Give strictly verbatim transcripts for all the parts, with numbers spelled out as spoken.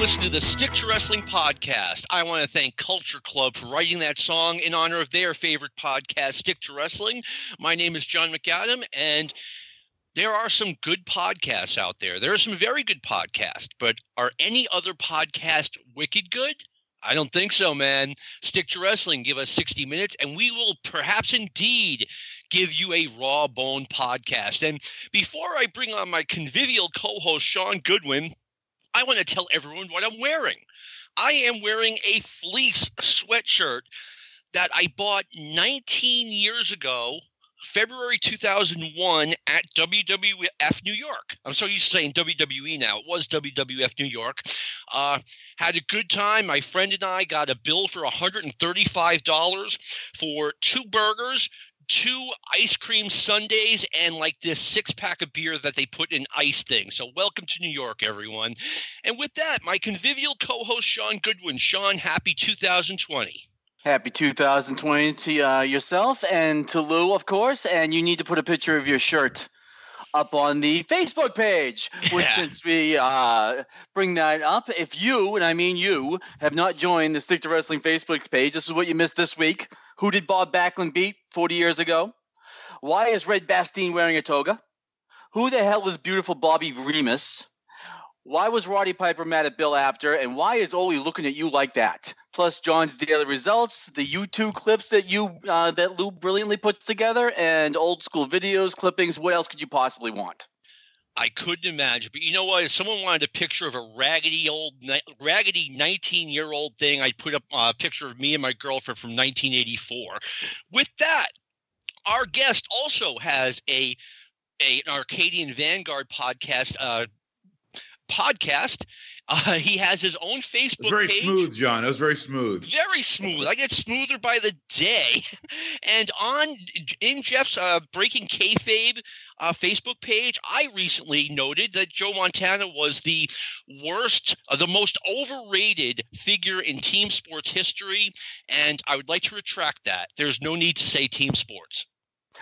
listening to the Stick to Wrestling podcast. I want to thank Culture Club for writing that song in honor of their favorite podcast, Stick to Wrestling. My name is John McAdam, and there are some good podcasts out there. There are some very good podcasts, but are any other podcast wicked good? I don't think so, man. Stick to Wrestling. Give us sixty minutes, and we will perhaps indeed give you a raw bone podcast. And before I bring on my convivial co-host, Sean Goodwin, I want to tell everyone what I'm wearing. I am wearing a fleece sweatshirt that I bought nineteen years ago, February two thousand one, at W W F New York. I'm so used to saying W W E now. It was W W F New York. Uh, had a good time. My friend and I got a bill for one hundred thirty-five dollars for two burgers, two ice cream sundaes, and like this six-pack of beer that they put in ice thing. So welcome to New York, everyone. And with that, my convivial co-host, Sean Goodwin. Sean, happy two thousand twenty. Happy two thousand twenty to uh, yourself and to Lou, of course. And you need to put a picture of your shirt up on the Facebook page, which yeah. since we uh, bring that up, if you, and I mean you, have not joined the Stick to Wrestling Facebook page, this is what you missed this week. Who did Bob Backlund beat forty years ago? Why is Red Bastien wearing a toga? Who the hell is beautiful Bobby Remus? Why was Roddy Piper mad at Bill Apter? And why is Ole looking at you like that? Plus John's daily results, the YouTube clips that you uh, that Lou brilliantly puts together, and old school videos, clippings. What else could you possibly want? I couldn't imagine, but you know what? If someone wanted a picture of a raggedy old, raggedy nineteen-year-old thing, I'd put up a picture of me and my girlfriend from nineteen eighty-four. With that, our guest also has a, a an Arcadian Vanguard podcast uh, podcast. Uh, he has his own Facebook page. It was very page. smooth, John. It was very smooth. Very smooth. I get smoother by the day. And on in Jeff's uh, Breaking Kayfabe uh, Facebook page, I recently noted that Joe Montana was the worst, uh, the most overrated figure in team sports history. And I would like to retract that. There's no need to say team sports.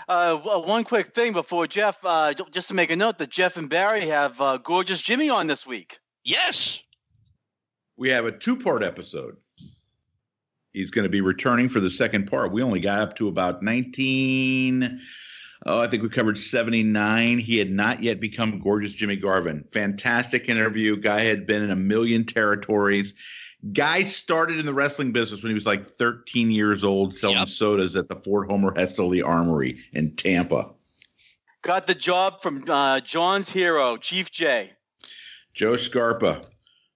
Uh, well, one quick thing before Jeff, uh, just to make a note that Jeff and Barry have uh, Gorgeous Jimmy on this week. Yes. We have a two-part episode. He's going to be returning for the second part. We only got up to about nineteen. Oh, I think we covered seventy-nine. He had not yet become Gorgeous Jimmy Garvin. Fantastic interview. Guy had been in a million territories. Guy started in the wrestling business when he was like thirteen years old selling yep. sodas at the Fort Homer Hestley Armory in Tampa. Got the job from uh, John's hero, Chief J. Joe Scarpa,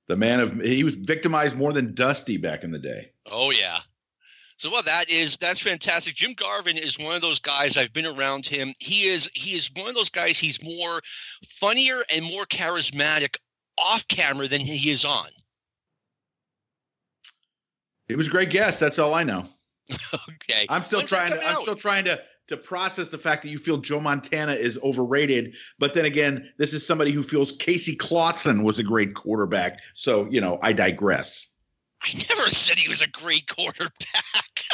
the man of – he was victimized more than Dusty back in the day. Oh, yeah. So, well, that is – that's fantastic. Jim Garvin is one of those guys. I've been around him. He is he is one of those guys. He's more funnier and more charismatic off camera than he is on. He was a great guest. That's all I know. Okay. I'm still When's trying to – I'm out? still trying to – to process the fact that you feel Joe Montana is overrated. But then again, this is somebody who feels Casey Clawson was a great quarterback. So, you know, I digress. I never said he was a great quarterback.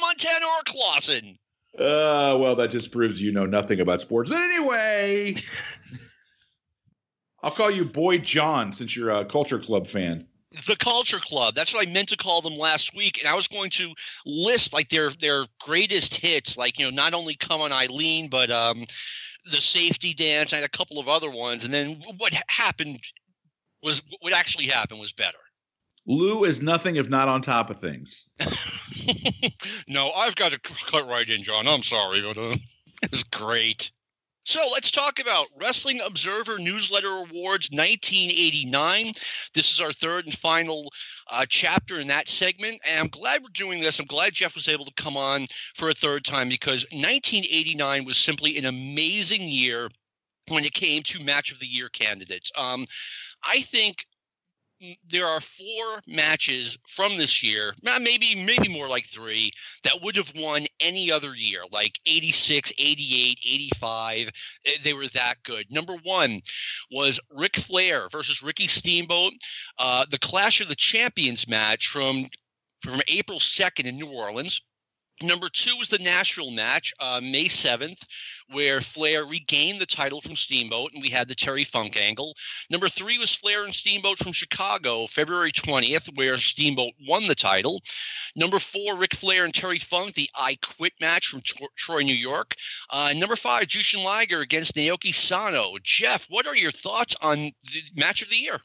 Montana or Clawson. Uh, well, that just proves you know nothing about sports. Anyway, I'll call you Boy John since you're a Culture Club fan. The Culture Club. That's what I meant to call them last week. And I was going to list like their their greatest hits, like, you know, not only Come on Eileen, but um, the Safety Dance. I had a couple of other ones. And then what happened was what actually happened was better. Lou is nothing if not on top of things. No, I've got to cut right in, John. I'm sorry, but uh, it was great. So let's talk about Wrestling Observer Newsletter Awards nineteen eighty-nine. This is our third and final uh, chapter in that segment. And I'm glad we're doing this. I'm glad Jeff was able to come on for a third time because nineteen eighty-nine was simply an amazing year when it came to Match of the Year candidates. Um, I think there are four matches from this year, maybe maybe more like three, that would have won any other year, like eighty-six, eighty-eight, eighty-five. They were that good. Number one was Ric Flair versus Ricky Steamboat, uh, the Clash of the Champions match from, from April second in New Orleans. Number two was the Nashville match, uh, May seventh, where Flair regained the title from Steamboat, and we had the Terry Funk angle. Number three was Flair and Steamboat from Chicago, February twentieth, where Steamboat won the title. Number four, Ric Flair and Terry Funk, the I Quit match from T- Troy, New York. Uh, number five, Jushin Liger against Naoki Sano. Jeff, what are your thoughts on the match of the year?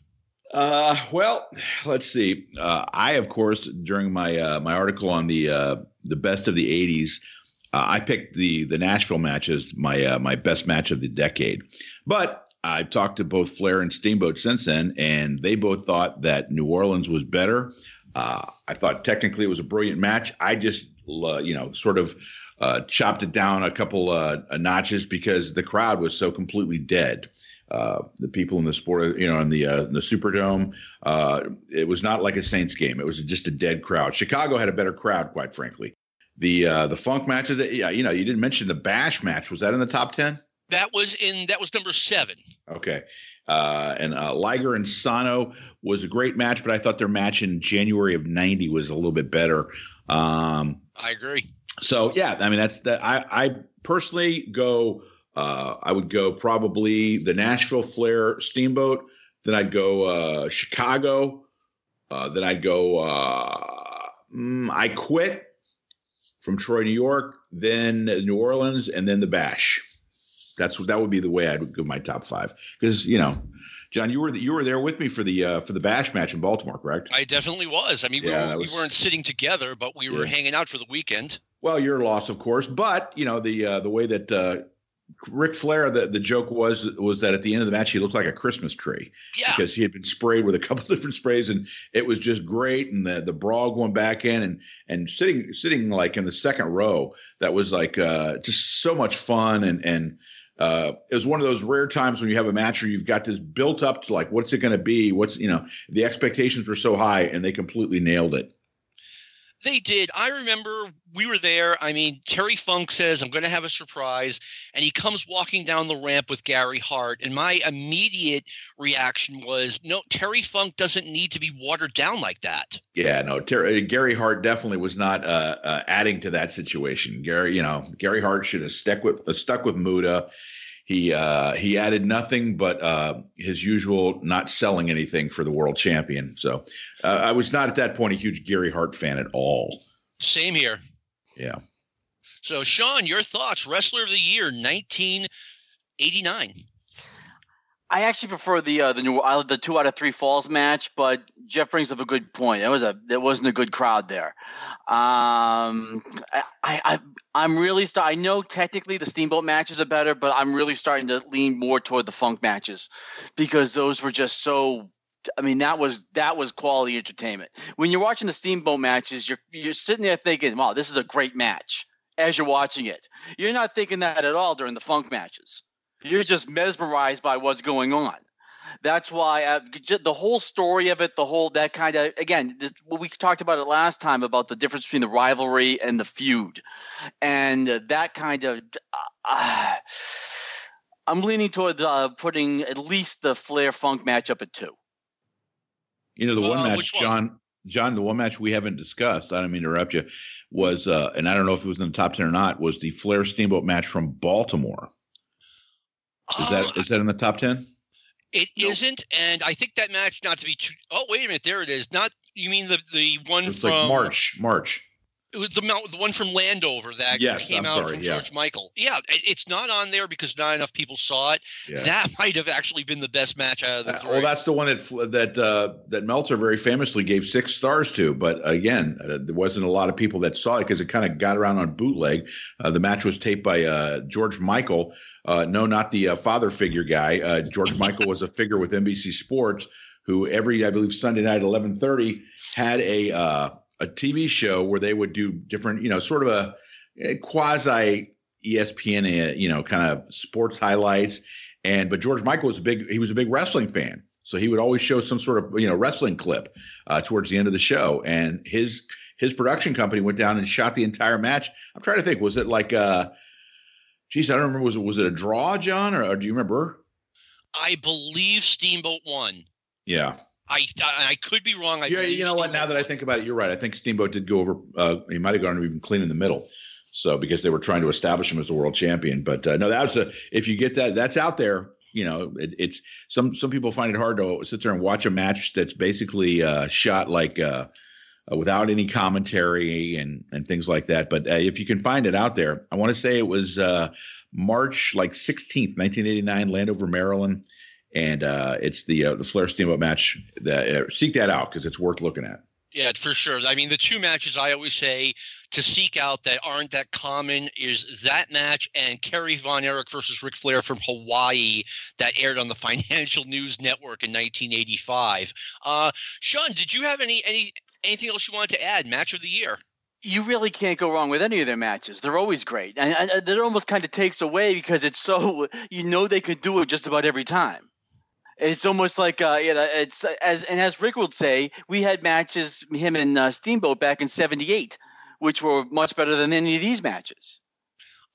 Uh, well, let's see. Uh, I, of course, during my uh, my article on the uh, the best of the eighties, uh, I picked the the Nashville match as my uh, my best match of the decade. But I've talked to both Flair and Steamboat since then, and they both thought that New Orleans was better. Uh, I thought technically it was a brilliant match. I just uh, you know sort of uh, chopped it down a couple uh, notches because the crowd was so completely dead. Uh, the people in the sport, you know, in the uh, in the Superdome, uh, it was not like a Saints game. It was just a dead crowd. Chicago had a better crowd, quite frankly. The uh, the Funk matches, that, yeah, you know, you didn't mention the Bash match. Was that in the top ten? That was in that was number seven. Okay, uh, and uh, Liger and Sano was a great match, but I thought their match in January of ninety was a little bit better. Um, I agree. So yeah, I mean that's that. I I personally go. Uh, I would go probably the Nashville Flair Steamboat. Then I'd go uh, Chicago. Uh, then I'd go uh, mm, I Quit from Troy, New York. Then New Orleans, and then the Bash. That's what that would be the way I would go my top five because you know. John, you were you were there with me for the uh, for the Bash match in Baltimore, correct? I definitely was. I mean, yeah, we, were, was, we weren't sitting together, but we were yeah. hanging out for the weekend. Well, your loss, of course, but you know the uh, the way that. Uh, Ric Flair, the, the joke was was that at the end of the match, he looked like a Christmas tree yeah. because he had been sprayed with a couple different sprays, and it was just great. And the, the brawl going back in and and sitting sitting like in the second row, that was like uh, just so much fun. And and uh, it was one of those rare times when you have a match where you've got this built up to like, what's it going to be? What's you know the expectations were so high, and they completely nailed it. They did. I remember we were there. I mean, Terry Funk says, I'm going to have a surprise. And he comes walking down the ramp with Gary Hart. And my immediate reaction was, no, Terry Funk doesn't need to be watered down like that. Yeah, no, Terry, Gary Hart definitely was not uh, uh, adding to that situation. Gary, you know, Gary Hart should have stuck with uh, stuck with Muda. He uh, he added nothing but uh, his usual not selling anything for the world champion. So uh, I was not at that point a huge Gary Hart fan at all. Same here. Yeah. So, Sean, your thoughts, Wrestler of the Year, nineteen eighty-nine. I actually prefer the uh, the new I, the two out of three falls match, but Jeff brings up a good point. It was a there wasn't a good crowd there. Um, I, I I'm really st- I know technically the Steamboat matches are better, but I'm really starting to lean more toward the Funk matches because those were just so. I mean, that was that was quality entertainment. When you're watching the Steamboat matches, you're you're sitting there thinking, "Wow, this is a great match." As you're watching it, you're not thinking that at all during the Funk matches. You're just mesmerized by what's going on. That's why I, the whole story of it, the whole that kind of again, this, we talked about it last time about the difference between the rivalry and the feud, and that kind of. Uh, I'm leaning toward uh, putting at least the Flair Funk matchup at two. You know the one uh, match, John. One? John, the one match we haven't discussed, I don't mean to interrupt you, was uh, and I don't know if it was in the top ten or not. Was the Flair Steamboat match from Baltimore? Is that uh, is that in the top ten? It nope. isn't, and I think that match not to be too. Oh, wait a minute, there it is. Not you mean the the one it's from like March, March. It was the the one from Landover that yes, came I'm out sorry, from yeah. George Michael. Yeah, it, it's not on there because not enough people saw it. Yeah. That might have actually been the best match out of the three. Uh, well, that's the one that that uh, that Meltzer very famously gave six stars to. But again, uh, there wasn't a lot of people that saw it because it kind of got around on bootleg. Uh, the match was taped by uh, George Michael. Uh, no, not the uh, father figure guy. Uh, George Michael was a figure with N B C Sports who every, I believe, Sunday night at eleven thirty had a uh, a T V show where they would do different, you know, sort of a, a quasi E S P N, uh, you know, kind of sports highlights. And but George Michael was a big he was a big wrestling fan. So he would always show some sort of, you know, wrestling clip uh, towards the end of the show. And his his production company went down and shot the entire match. I'm trying to think, was it like uh Geez, I don't remember. Was it was it a draw, John, or, or do you remember? I believe Steamboat won. Yeah, I I could be wrong. I yeah, you know Steamboat what? Now that I think about it, you're right. I think Steamboat did go over. Uh, he might have gone even clean in the middle. So because they were trying to establish him as the world champion. But uh, no, that's a if you get that, that's out there. You know, it, it's some some people find it hard to sit there and watch a match that's basically uh, shot like uh, without any commentary and and things like that. But uh, if you can find it out there, I want to say it was uh, March like sixteenth, nineteen eighty-nine, Landover, Maryland. And uh, it's the uh, the Flair Steamboat match. That uh, seek that out because it's worth looking at. Yeah, for sure. I mean, the two matches I always say to seek out that aren't that common is that match and Kerry Von Erich versus Ric Flair from Hawaii that aired on the Financial News Network in nineteen eighty-five. Uh, Sean, did you have any any anything else you wanted to add? Match of the year. You really can't go wrong with any of their matches. They're always great. And, and it almost kind of takes away because it's so – you know they could do it just about every time. It's almost like uh, you know, it's as and as Rick would say, we had matches him and uh, Steamboat back in seventy-eight, which were much better than any of these matches.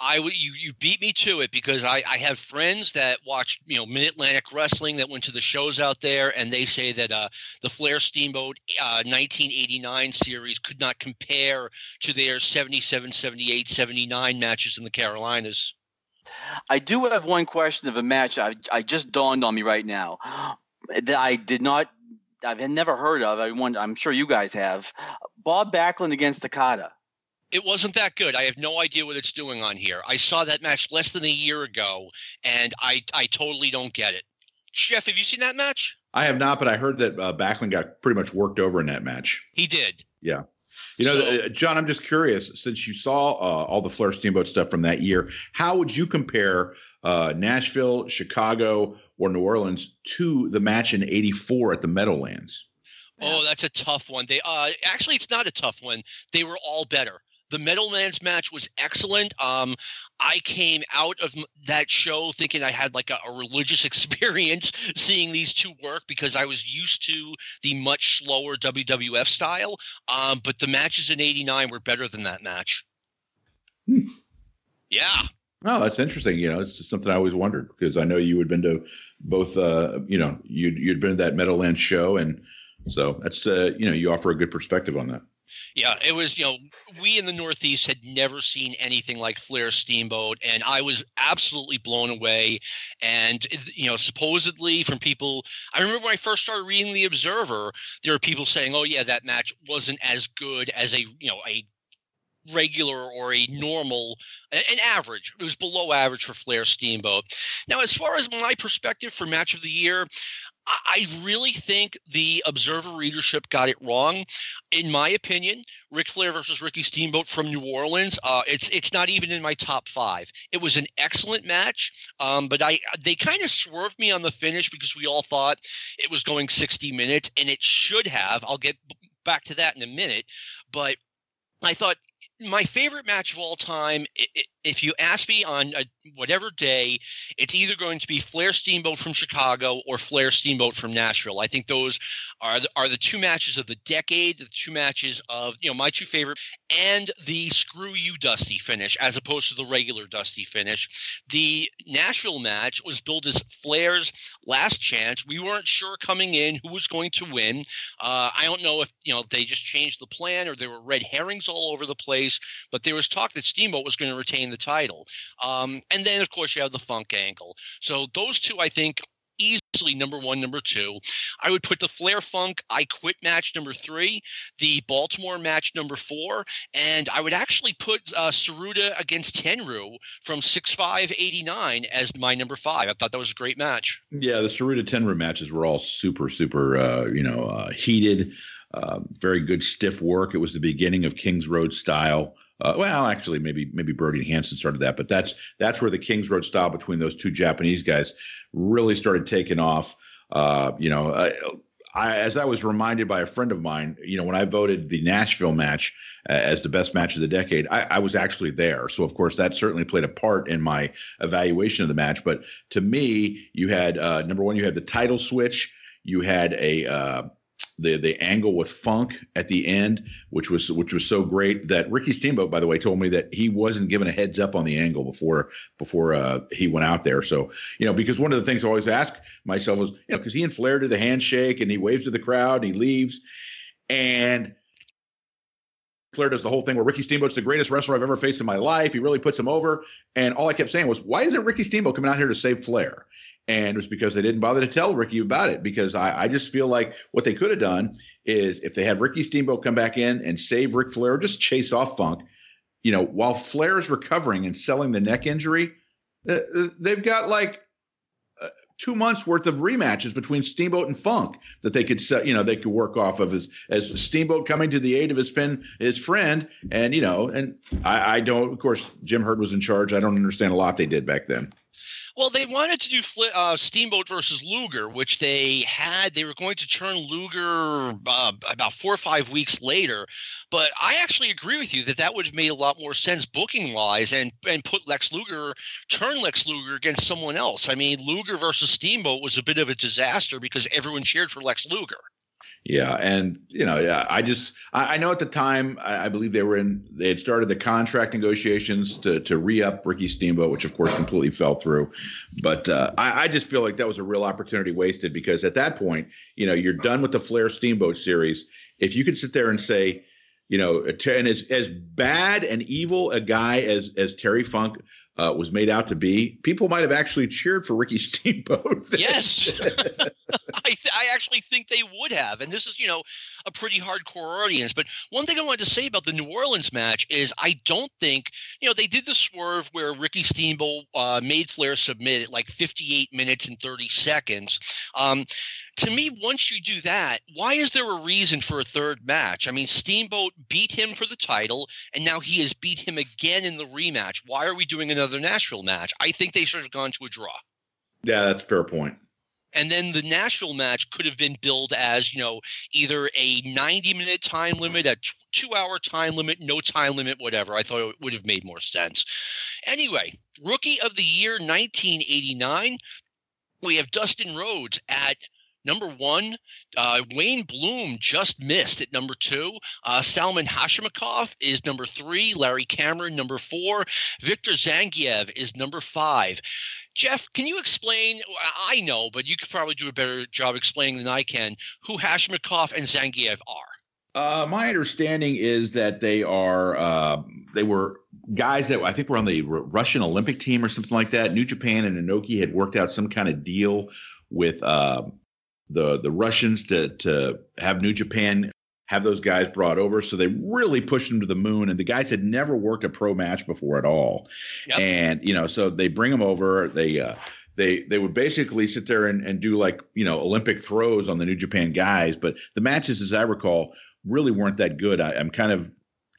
I w- you you beat me to it because I, I have friends that watched you know Mid Atlantic Wrestling that went to the shows out there and they say that uh, the Flair Steamboat uh, nineteen eighty-nine series could not compare to their seventy-seven, seventy-eight, seventy-nine matches in the Carolinas. I do have one question of a match. I, I just dawned on me right now that I did not, I've never heard of. I wonder, I'm sure you guys have. Bob Backlund against Takada. It wasn't that good. I have no idea what it's doing on here. I saw that match less than a year ago, and I, I totally don't get it. Jeff, have you seen that match? I have not, but I heard that uh, Backlund got pretty much worked over in that match. He did. Yeah. You know, so, John, I'm just curious, since you saw uh, all the Flair Steamboat stuff from that year, how would you compare uh, Nashville, Chicago, or New Orleans to the match in eighty-four at the Meadowlands? Oh, that's a tough one. They uh, actually, it's not a tough one. They were all better. The Meadowlands match was excellent. Um, I came out of that show thinking I had like a, a religious experience seeing these two work because I was used to the much slower W W F style. Um, but the matches in eighty-nine were better than that match. Hmm. Yeah. Oh, that's interesting. You know, it's just something I always wondered because I know you had been to both, uh, you know, you'd, you'd been to that Meadowlands show. And so that's, uh, you know, you offer a good perspective on that. Yeah, it was, you know, we in the Northeast had never seen anything like Flair Steamboat, and I was absolutely blown away. And, you know, supposedly from people, I remember when I first started reading The Observer, there were people saying, oh, yeah, that match wasn't as good as a, you know, a regular or a normal, an average. It was below average for Flair Steamboat. Now, as far as my perspective for Match of the Year, I really think the Observer readership got it wrong. In my opinion, Ric Flair versus Ricky Steamboat from New Orleans, uh, it's it's not even in my top five. It was an excellent match, um, but I they kind of swerved me on the finish because we all thought it was going sixty minutes, and it should have. I'll get back to that in a minute, but I thought my favorite match of all time, if you ask me on a, whatever day, it's either going to be Flair Steamboat from Chicago or Flair Steamboat from Nashville. I think those are the, are the two matches of the decade, the two matches of, you know, my two favorite, and the screw you Dusty finish as opposed to the regular Dusty finish. The Nashville match was billed as Flair's last chance. We weren't sure coming in who was going to win. Uh, I don't know if, you know, they just changed the plan or there were red herrings all over the place. But there was talk that Steamboat was going to retain the title. Um, and then, of course, you have the Funk angle. So those two, I think, easily number one, number two. I would put the Flair Funk I Quit match number three, the Baltimore match number four, and I would actually put uh, Saruta against Tenryu from six five eighty-nine as my number five. I thought that was a great match. Yeah, the Saruta-Tenryu matches were all super, super, uh, you know, uh, heated. Uh, very good stiff work. It was the beginning of Kings Road style. Uh, well, actually, maybe maybe Brody Hansen started that, but that's that's where the Kings Road style between those two Japanese guys really started taking off. Uh, you know, I, I, as I was reminded by a friend of mine, you know, when I voted the Nashville match uh, as the best match of the decade, I, I was actually there. So, of course, that certainly played a part in my evaluation of the match. But to me, you had uh, number one, you had the title switch. You had a uh, the the angle with Funk at the end, which was which was so great that Ricky Steamboat, by the way, told me that he wasn't given a heads up on the angle before before uh, he went out there. So, you know, because one of the things I always ask myself is, you know, because he and Flair do the handshake and he waves to the crowd and he leaves, and Flair does the whole thing where Ricky Steamboat's the greatest wrestler I've ever faced in my life. He really puts him over. And all I kept saying was, why isn't Ricky Steamboat coming out here to save Flair? And it was because they didn't bother to tell Ricky about it, because I, I just feel like what they could have done is if they had Ricky Steamboat come back in and save Ric Flair, just chase off Funk, you know, while Flair is recovering and selling the neck injury, uh, they've got like uh, two months worth of rematches between Steamboat and Funk that they could set, you know, they could work off of as, as Steamboat coming to the aid of his fin, his friend. And, you know, and I, I don't, of course, Jim Herd was in charge. I don't understand a lot they did back then. Well, they wanted to do uh, Steamboat versus Luger, which they had. They were going to turn Luger uh, about four or five weeks later. But I actually agree with you that that would have made a lot more sense booking-wise, and, and put Lex Luger, turn Lex Luger against someone else. I mean, Luger versus Steamboat was a bit of a disaster because everyone cheered for Lex Luger. Yeah, and, you know, yeah, I just – I know at the time, I, I believe they were in – they had started the contract negotiations to to re-up Ricky Steamboat, which, of course, completely fell through. But uh, I, I just feel like that was a real opportunity wasted, because at that point, you know, you're done with the Flair-Steamboat series. If you could sit there and say, you know, and as, as bad and evil a guy as, as Terry Funk – Uh, was made out to be, people might have actually cheered for Ricky Steamboat. Yes. I, th- I actually think they would have. And this is, you know, a pretty hardcore audience. But one thing I wanted to say about the New Orleans match is I don't think, you know, they did the swerve where Ricky Steamboat uh, made Flair submit at like fifty-eight minutes and thirty seconds. Um, To me, once you do that, why is there a reason for a third match? I mean, Steamboat beat him for the title, and now he has beat him again in the rematch. Why are we doing another Nashville match? I think they should have gone to a draw. Yeah, that's a fair point. And then the Nashville match could have been billed as, you know, either a ninety-minute time limit, a two-hour time limit, no time limit, whatever. I thought it would have made more sense. Anyway, Rookie of the Year nineteen eighty-nine, we have Dustin Rhodes at – number one, uh, Wayne Bloom just missed at number two. Uh, Salman Hashimikov is number three. Larry Cameron, number four. Victor Zangiev is number five. Jeff, can you explain – I know, but you could probably do a better job explaining than I can – who Hashimikov and Zangiev are? Uh, my understanding is that they are uh, – they were guys that I think were on the R- Russian Olympic team or something like that. New Japan and Inoki had worked out some kind of deal with uh, – the the Russians to to have New Japan have those guys brought over. So they really pushed them to the moon, and the guys had never worked a pro match before at all. Yep. And, you know, so they bring them over. They, uh, they, they would basically sit there and, and do like, you know, Olympic throws on the New Japan guys. But the matches, as I recall, really weren't that good. I, I'm kind of,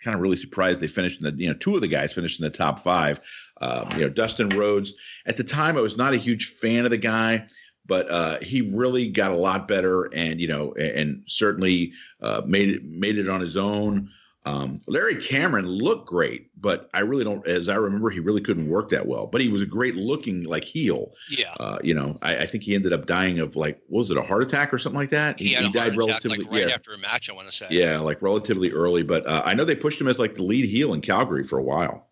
kind of really surprised they finished in the, you know, two of the guys finished in the top five. Um, you know, Dustin Rhodes at the time, I was not a huge fan of the guy. But uh, he really got a lot better, and you know, and, and certainly uh, made it made it on his own. Um, Larry Cameron looked great, but I really don't, as I remember, he really couldn't work that well. But he was a great looking like heel. Yeah. Uh, you know, I, I think he ended up dying of like, what was it, a heart attack or something like that? He, he, he died relatively attack, like right yeah, after a match, I want to say. Yeah, like relatively early. But uh, I know they pushed him as like the lead heel in Calgary for a while.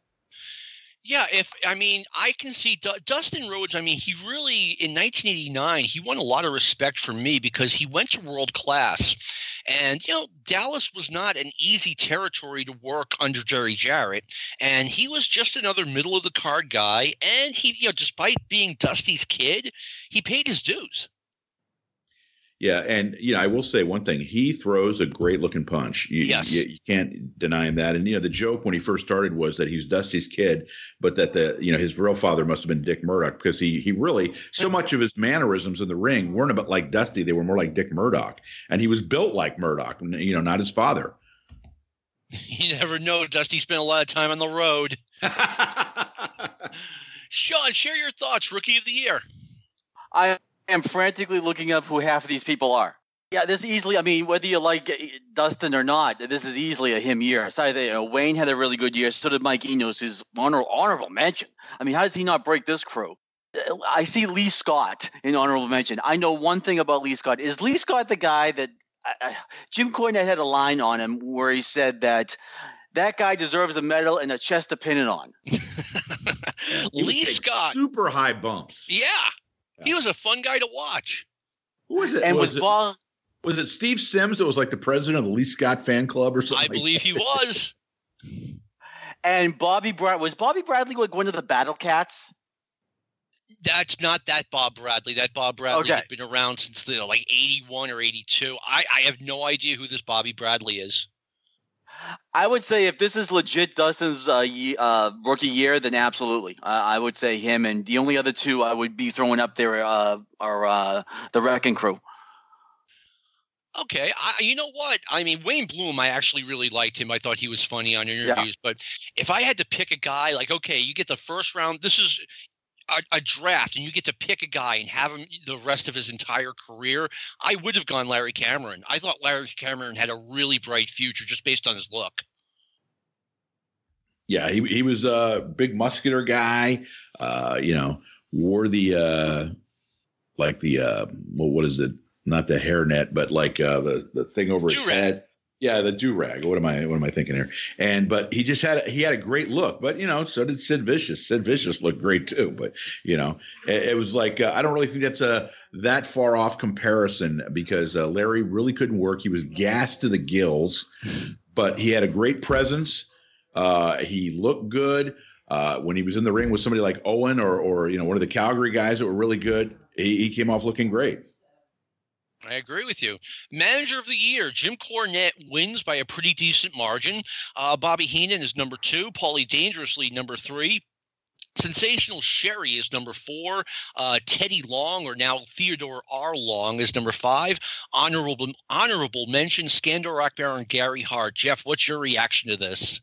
Yeah, if I mean, I can see D- Dustin Rhodes. I mean, he really in nineteen eighty-nine, he won a lot of respect from me because he went to World Class. And, you know, Dallas was not an easy territory to work under Jerry Jarrett. And he was just another middle of the card guy. And he, you know, despite being Dusty's kid, he paid his dues. Yeah. And, you know, I will say one thing. He throws a great looking punch. You, yes. You, you can't deny him that. And, you know, the joke when he first started was that he's Dusty's kid, but that the, you know, his real father must have been Dick Murdoch, because he, he really, so much of his mannerisms in the ring weren't about like Dusty. They were more like Dick Murdoch. And he was built like Murdoch, you know, not his father. You never know. Dusty spent a lot of time on the road. Sean, share your thoughts. Rookie of the Year. I I'm frantically looking up who half of these people are. Yeah, this easily – I mean, whether you like Dustin or not, this is easily a him year. Aside that, you know, Wayne had a really good year. So did Mike Enos, who's honorable, honorable mention. I mean, how does he not break this crew? I see Lee Scott in honorable mention. I know one thing about Lee Scott. Is Lee Scott the guy that I, Jim Cornette had a line on him where he said that that guy deserves a medal and a chest to pin it on. Lee Scott. Super high bumps. Yeah. yeah. He was a fun guy to watch. Who was it? And was, was, it, Ball- was it Steve Sims that was like the president of the Lee Scott fan club or something? I like believe that? He was. And Bobby Brad was Bobby Bradley like one of the Battle Cats? That's not that Bob Bradley. That Bob Bradley okay. has been around since the, like eighty-one or eighty-two. I, I have no idea who this Bobby Bradley is. I would say if this is legit Dustin's uh, uh, rookie year, then absolutely. Uh, I would say him, and the only other two I would be throwing up there uh, are uh, the Wrecking Crew. Okay, I, you know what? I mean, Wayne Bloom, I actually really liked him. I thought he was funny on interviews. Yeah. But if I had to pick a guy, like, okay, you get the first round. This is – A, a draft and you get to pick a guy and have him the rest of his entire career, I would have gone Larry Cameron. I thought Larry Cameron had a really bright future just based on his look. Yeah, he he was a big muscular guy, uh, you know, wore the uh, like the, uh, well, what is it? Not the hairnet, but like uh, the, the thing over do-rag. His head. Yeah, the do-rag. What am I? What am I thinking here? And but he just had he had a great look. But you know, so did Sid Vicious. Sid Vicious looked great too. But you know, it, it was like uh, I don't really think that's a that far off comparison because uh, Larry really couldn't work. He was gassed to the gills, but he had a great presence. Uh, he looked good uh, when he was in the ring with somebody like Owen or or you know one of the Calgary guys that were really good. He, he came off looking great. I agree with you. Manager of the year, Jim Cornette wins by a pretty decent margin. Uh, Bobby Heenan is number two. Paulie Dangerously, number three. Sensational Sherry is number four. Uh, Teddy Long, or now Theodore R. Long, is number five. Honorable honorable mention, Scandorak Baron Gary Hart. Jeff, what's your reaction to this?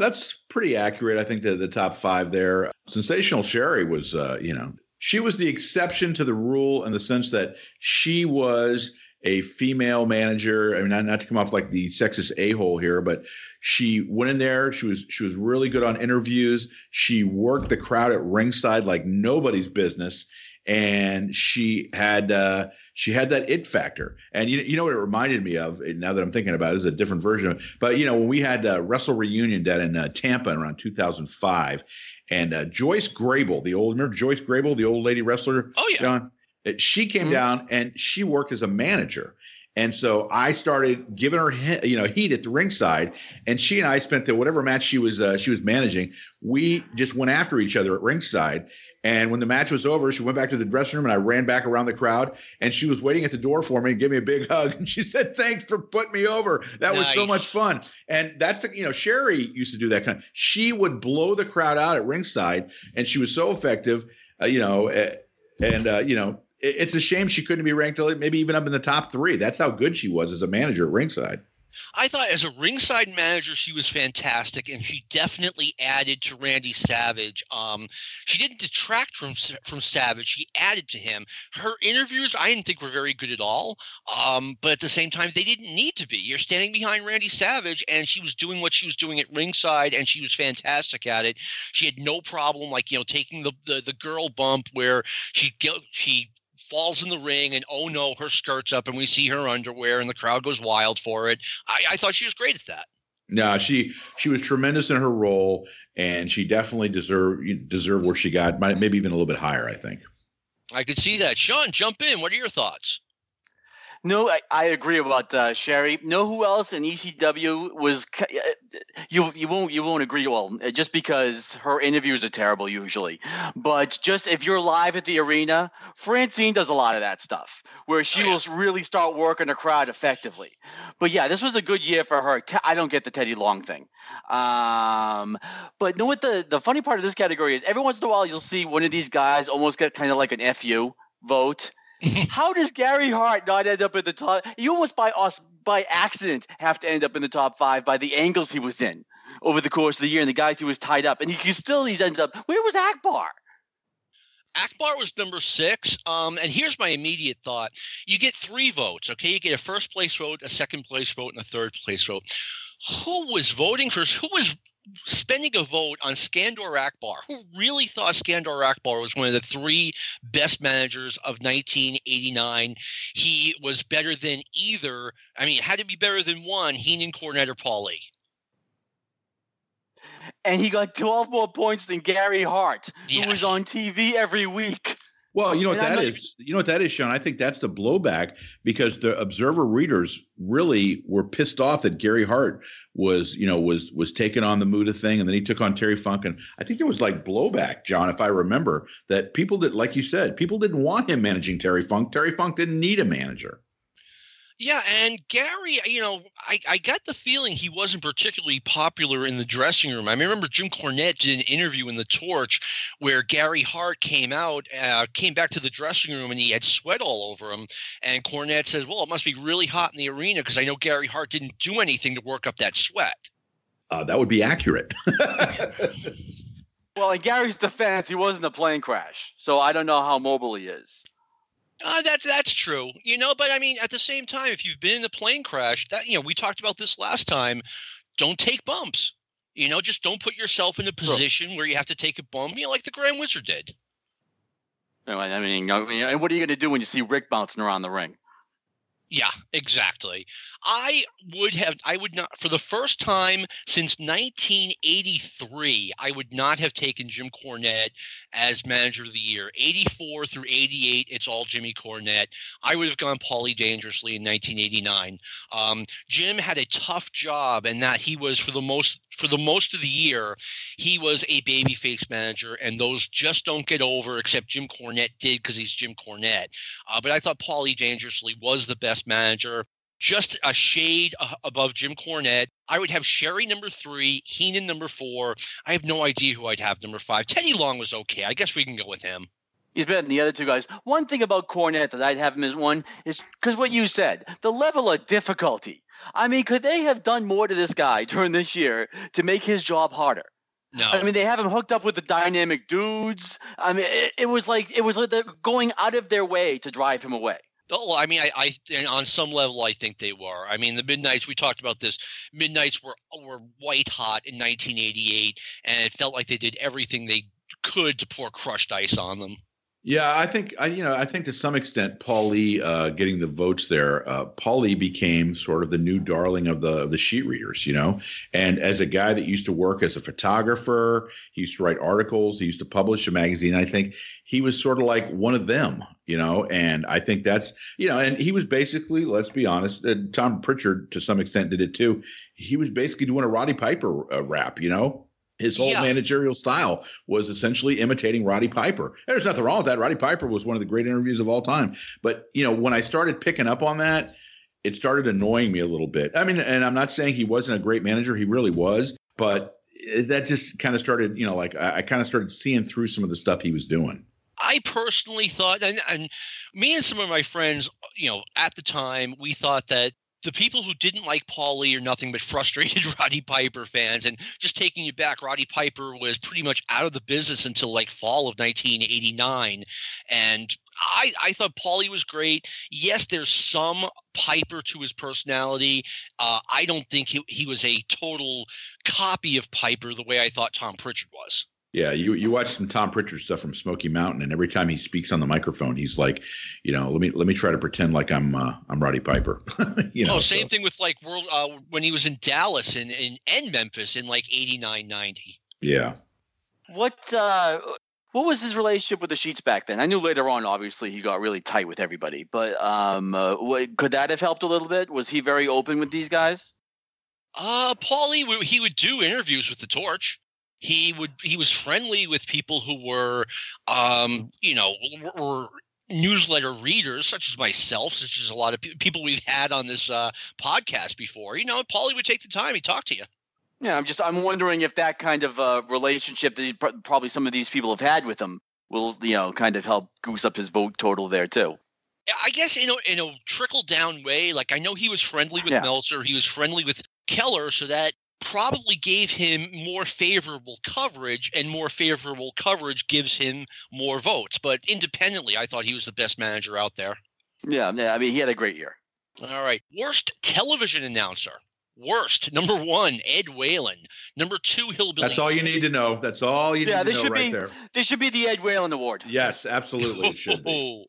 That's pretty accurate, I think, to the top five there. Sensational Sherry was, uh, you know, she was the exception to the rule in the sense that she was a female manager. I mean, not, not to come off like the sexist a-hole here, but she went in there. She was she was really good on interviews. She worked the crowd at ringside like nobody's business, and she had uh, she had that it factor. And you you know what it reminded me of? Now that I'm thinking about it, this is a different version of it. But you know, when we had uh, Wrestle Reunion down in uh, Tampa around two thousand five. And uh, Joyce Grable, the old remember Joyce Grable, the old lady wrestler. Oh yeah, John, she came mm-hmm. down and she worked as a manager, and so I started giving her he- you know heat at the ringside, and she and I spent the whatever match she was uh, she was managing. We just went after each other at ringside, and when the match was over, she went back to the dressing room, and I ran back around the crowd, and she was waiting at the door for me and gave me a big hug, and she said, "Thanks for putting me over. That nice. Was so much fun." And that's the you know Sherry used to do that kind of. She would blow the crowd out at ringside, and she was so effective, uh, you know. Uh, and uh, you know, it, it's a shame she couldn't be ranked maybe even up in the top three. That's how good she was as a manager at ringside. I thought as a ringside manager, she was fantastic, and she definitely added to Randy Savage. Um, she didn't detract from from Savage. She added to him. Her interviews, I didn't think were very good at all, um, but at the same time, they didn't need to be. You're standing behind Randy Savage, and she was doing what she was doing at ringside, and she was fantastic at it. She had no problem, like, you know, taking the, the, the girl bump where she she – falls in the ring and, oh no, her skirt's up and we see her underwear and the crowd goes wild for it. I, I thought she was great at that. No, she she was tremendous in her role, and she definitely deserved deserved where she got, maybe even a little bit higher, I think. I could see that. Sean, jump in. What are your thoughts? No, I, I agree about uh, Sherry. Know who else in E C W was – you you won't you won't agree well just because her interviews are terrible usually. But just if you're live at the arena, Francine does a lot of that stuff where she will really start working the crowd effectively. But, yeah, this was a good year for her. Te- I don't get the Teddy Long thing. Um, but know what the, the funny part of this category is? Every once in a while you'll see one of these guys almost get kind of like an F U vote. How does Gary Hart not end up at the top? You almost by us by accident have to end up in the top five by the angles he was in over the course of the year and the guys he was tied up. And he, he still he's ended up. Where was Akbar? Akbar was number six. Um, and here's my immediate thought. You get three votes. OK, you get a first place vote, a second place vote, and a third place vote. Who was voting first? Who was spending a vote on Skandor Akbar, who really thought Skandor Akbar was one of the three best managers of nineteen eighty-nine. He was better than either. I mean, it had to be better than one, Heenan, Cornette, or Paulie. And he got twelve more points than Gary Hart, yes, who was on T V every week. Well, you know what and that not- is? You know what that is, Sean? I think that's the blowback, because the Observer readers really were pissed off that Gary Hart was, you know, was was taking on the Muda thing, and then he took on Terry Funk. And I think there was like blowback, John, if I remember, that people did, like you said, people didn't want him managing Terry Funk. Terry Funk didn't need a manager. Yeah, and Gary, you know, I, I got the feeling he wasn't particularly popular in the dressing room. I remember Jim Cornette did an interview in The Torch where Gary Hart came out, uh, came back to the dressing room, and he had sweat all over him. And Cornette says, well, it must be really hot in the arena because I know Gary Hart didn't do anything to work up that sweat. Uh, that would be accurate. Well, in Gary's defense, he wasn't a plane crash, so I don't know how mobile he is. Uh, that's that's true, you know, but I mean, at the same time, if you've been in a plane crash, that, you know, we talked about this last time, don't take bumps, you know, just don't put yourself in a position True. Where you have to take a bump, you know, like the Grand Wizard did. I mean, I mean what are you going to do when you see Rick bouncing around the ring? Yeah, exactly. I would have, I would not, for the first time since nineteen eighty-three, I would not have taken Jim Cornette as manager of the year. eighty-four through eighty-eight, it's all Jimmy Cornette. I would have gone Paulie Dangerously in nineteen eighty-nine. Um, Jim had a tough job, and that he was for the most, for the most of the year, he was a babyface manager, and those just don't get over, except Jim Cornette did because he's Jim Cornette. Uh, but I thought Paulie Dangerously was the best manager, just a shade above Jim Cornette. I would have Sherry number three, Heenan number four. I have no idea who I'd have number five. Teddy Long was okay. I guess we can go with him. He's better than the other two guys. One thing about Cornette that I'd have him as one is because what you said, the level of difficulty. I mean, could they have done more to this guy during this year to make his job harder? No. I mean, they have him hooked up with the dynamic dudes. I mean, it, it was like it was like they're going out of their way to drive him away. Oh, I mean, I, I and on some level, I think they were. I mean, the Midnights, we talked about this. Midnights were were white hot in nineteen eighty-eight, and it felt like they did everything they could to pour crushed ice on them. Yeah, I think I, you know, I think to some extent, Paulie uh, getting the votes there. Uh, Paulie became sort of the new darling of the of the sheet readers, you know. And as a guy that used to work as a photographer, he used to write articles, he used to publish a magazine. I think he was sort of like one of them, you know. And I think that's, you know, and he was basically, let's be honest, uh, Tom Pritchard to some extent did it too. He was basically doing a Roddy Piper uh, rap, you know. His whole yeah. managerial style was essentially imitating Roddy Piper. And there's nothing wrong with that. Roddy Piper was one of the great interviews of all time. But, you know, when I started picking up on that, it started annoying me a little bit. I mean, and I'm not saying he wasn't a great manager. He really was. But that just kind of started, you know, like I, I kind of started seeing through some of the stuff he was doing. I personally thought, and, and me and some of my friends, you know, at the time, we thought that the people who didn't like Paulie are nothing but frustrated Roddy Piper fans. And just taking you back, Roddy Piper was pretty much out of the business until like fall of nineteen eighty-nine. And I, I thought Paulie was great. Yes, there's some Piper to his personality. Uh, I don't think he, he was a total copy of Piper the way I thought Tom Pritchard was. Yeah, you, you watch some Tom Pritchard stuff from Smoky Mountain, and every time he speaks on the microphone, he's like, you know, let me let me try to pretend like I'm uh, I'm Roddy Piper. you know, oh, same so. thing with like world uh, when he was in Dallas and and, and Memphis in like eighty-nine, ninety. Yeah. What uh, what was his relationship with the Sheets back then? I knew later on, obviously, he got really tight with everybody, but um, uh, what, could that have helped a little bit? Was he very open with these guys? Uh, Paulie, he would do interviews with the Torch. He would. He was friendly with people who were, um, you know, were, were newsletter readers, such as myself, such as a lot of pe- people we've had on this uh, podcast before. You know, Paulie would take the time. He'd talk to you. Yeah, I'm just. I'm wondering if that kind of uh, relationship that he pr- probably some of these people have had with him will, you know, kind of help goose up his vote total there too. I guess in a, in a trickle down way. Like I know he was friendly with yeah. Meltzer. He was friendly with Keller, so that probably gave him more favorable coverage, and more favorable coverage gives him more votes. But independently, I thought he was the best manager out there. Yeah, I mean, he had a great year. All right. Worst television announcer. Worst, number one, Ed Whalen. Number two, Hillbilly. That's all you need to know. That's all you yeah, need to know right be, there. This should be the Ed Whalen Award. Yes, absolutely. It should be.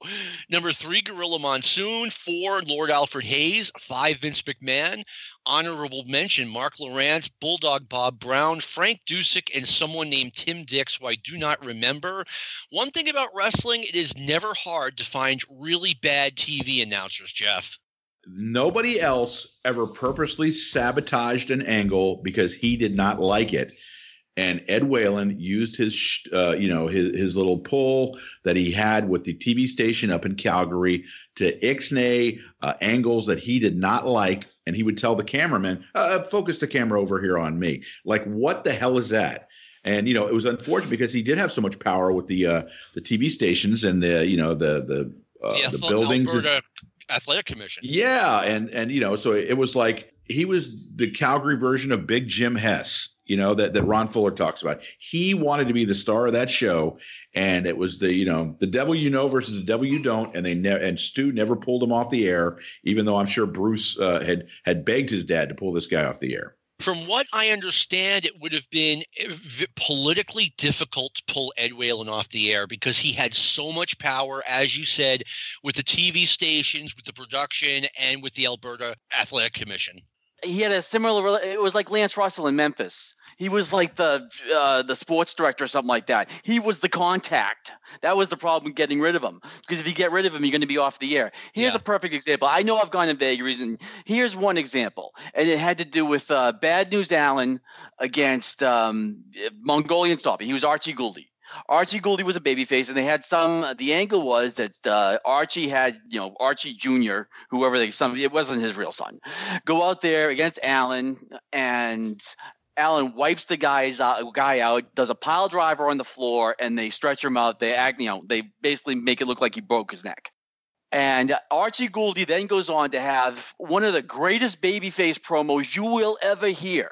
Number three, Gorilla Monsoon. Four, Lord Alfred Hayes. Five, Vince McMahon. Honorable mention, Mark Lawrence, Bulldog Bob Brown, Frank Dusick, and someone named Tim Dix, who I do not remember. One thing about wrestling, it is never hard to find really bad T V announcers, Jeff. Nobody else ever purposely sabotaged an angle because he did not like it. And Ed Whalen used his, uh, you know, his, his little pull that he had with the T V station up in Calgary to ixnay uh, angles that he did not like. And he would tell the cameraman, uh, focus the camera over here on me. Like, what the hell is that? And, you know, it was unfortunate because he did have so much power with the uh, the T V stations and the, you know, the, the, uh, yeah, the buildings. And- Athletic Commission. Yeah. And, and, you know, so it was like he was the Calgary version of Big Jim Hess, you know, that, that Ron Fuller talks about. He wanted to be the star of that show. And it was the, you know, the devil you know versus the devil you don't. And they never, and Stu never pulled him off the air, even though I'm sure Bruce uh, had, had begged his dad to pull this guy off the air. From what I understand, it would have been politically difficult to pull Ed Whalen off the air because he had so much power, as you said, with the T V stations, with the production, and with the Alberta Athletic Commission. He had a similar – it was like Lance Russell in Memphis. He was like the uh, the sports director or something like that. He was the contact. That was the problem getting rid of him, because if you get rid of him, you're going to be off the air. Here's yeah. a perfect example. I know I've gone in vagaries, and here's one example, and it had to do with uh, Bad News Allen against um, Mongolian Stompy. He was Archie Gouldy. Archie Gouldy was a babyface, and they had some – the angle was that uh, Archie had, you know, Archie Junior, whoever they – some it wasn't his real son, go out there against Allen, and – Allen wipes the guy's uh, guy out, does a pile driver on the floor, and they stretch him out. They act, you know, they basically make it look like he broke his neck. And Archie Gouldy then goes on to have one of the greatest babyface promos you will ever hear.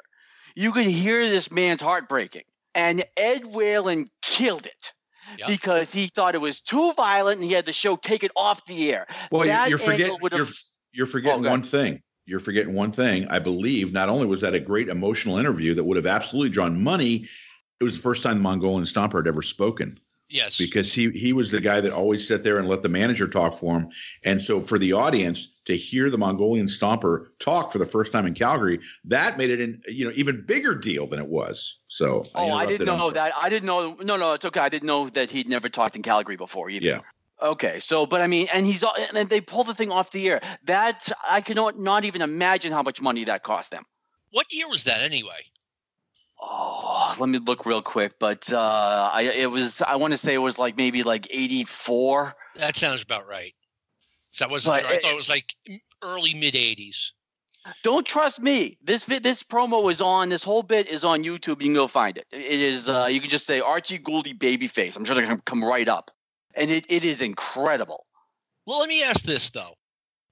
You can hear this man's heart breaking, and Ed Whalen killed it. Yep. Because he thought it was too violent, and he had the show take it off the air. Well, that you're forgetting you're, you're forgetting oh, one thing. You're forgetting one thing. I believe not only was that a great emotional interview that would have absolutely drawn money, it was the first time the Mongolian Stomper had ever spoken. Yes. Because he he was the guy that always sat there and let the manager talk for him. And so for the audience to hear the Mongolian Stomper talk for the first time in Calgary, that made it an you know even bigger deal than it was. So Oh, I, I didn't know that. I didn't know no no, it's okay. I didn't know that he'd never talked in Calgary before either. Yeah. Okay, so but I mean, and he's and they pulled the thing off the air. That I cannot not even imagine how much money that cost them. What year was that anyway? Oh, let me look real quick. But uh, I it was I want to say it was like maybe like eighty-four. That sounds about right. So I wasn't sure. I thought it was like early mid eighties. Don't trust me. This this promo is on. This whole bit is on YouTube. You can go find it. It is. Uh, you can just say Archie Gouldy babyface. I'm sure they're gonna come right up. And it, it is incredible. Well, let me ask this, though.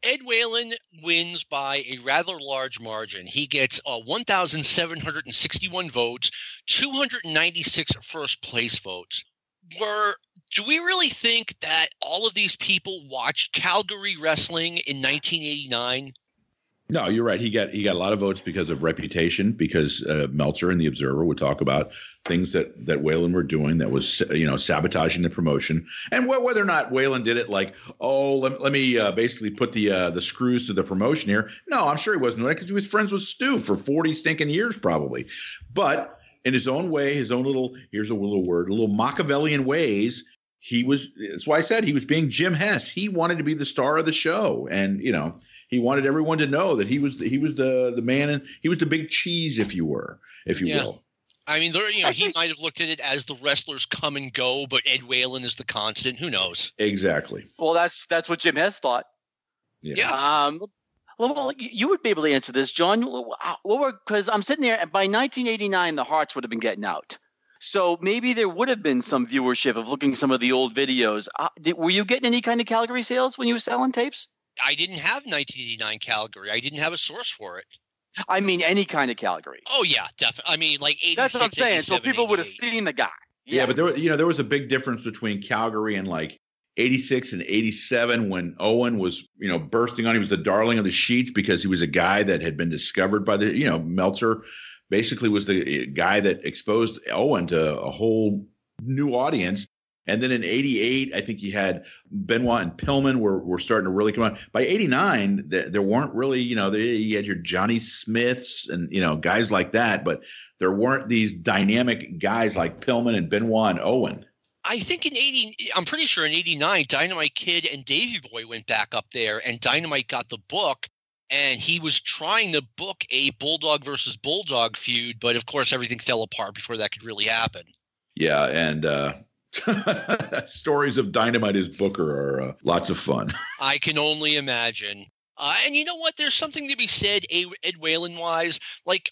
Ed Whalen wins by a rather large margin. He gets uh, one thousand seven hundred sixty-one votes, two hundred ninety-six first place votes. Were, do we really think that all of these people watched Calgary wrestling in nineteen eighty-nine? No, you're right. He got he got a lot of votes because of reputation, because uh, Meltzer and the Observer would talk about things that, that Whalen were doing that was, you know, sabotaging the promotion. And wh- whether or not Whalen did it like, oh, let, let me uh, basically put the uh, the screws to the promotion here. No, I'm sure he wasn't doing it because he was friends with Stu for forty stinking years probably. But in his own way, his own little – here's a little word, a little Machiavellian ways – he was – that's why I said he was being Jim Hess. He wanted to be the star of the show, and, you know, he wanted everyone to know that he was the, he was the the man, and he was the big cheese, if you were, if you yeah. will. I mean, there, you know, Actually, he might have looked at it as the wrestlers come and go, but Ed Whalen is the constant. Who knows? Exactly. Well, that's that's what Jim Hess thought. Yeah. yeah. Um, well, you would be able to answer this, John. What were because I'm sitting there, and by nineteen eighty-nine, the Hearts would have been getting out. So maybe there would have been some viewership of looking some of the old videos. Uh, did, were you getting any kind of Calgary sales when you were selling tapes? I didn't have nineteen eighty-nine Calgary. I didn't have a source for it. I mean, any kind of Calgary. Oh, yeah, definitely. I mean, like eighty-six, that's what I'm saying. So people would have seen the guy. Yeah, yeah but there, you know, there was a big difference between Calgary and like eighty-six and eighty-seven, when Owen was, you know, bursting on, he was the darling of the sheets because he was a guy that had been discovered by the, you know, Meltzer basically was the guy that exposed Owen to a whole new audience. And then in eighty-eight, I think you had Benoit and Pillman were, were starting to really come on. By eighty-nine, there, there weren't really, you know, there, you had your Johnny Smiths and, you know, guys like that, but there weren't these dynamic guys like Pillman and Benoit and Owen. I think in eighty, I'm pretty sure in eighty-nine, Dynamite Kid and Davey Boy went back up there, and Dynamite got the book, and he was trying to book a Bulldog versus Bulldog feud, but of course everything fell apart before that could really happen. Yeah, and uh, stories of Dynamite as Booker are uh, lots of fun. I can only imagine. Uh, and you know what? There's something to be said, Ed Whalen-wise. Like,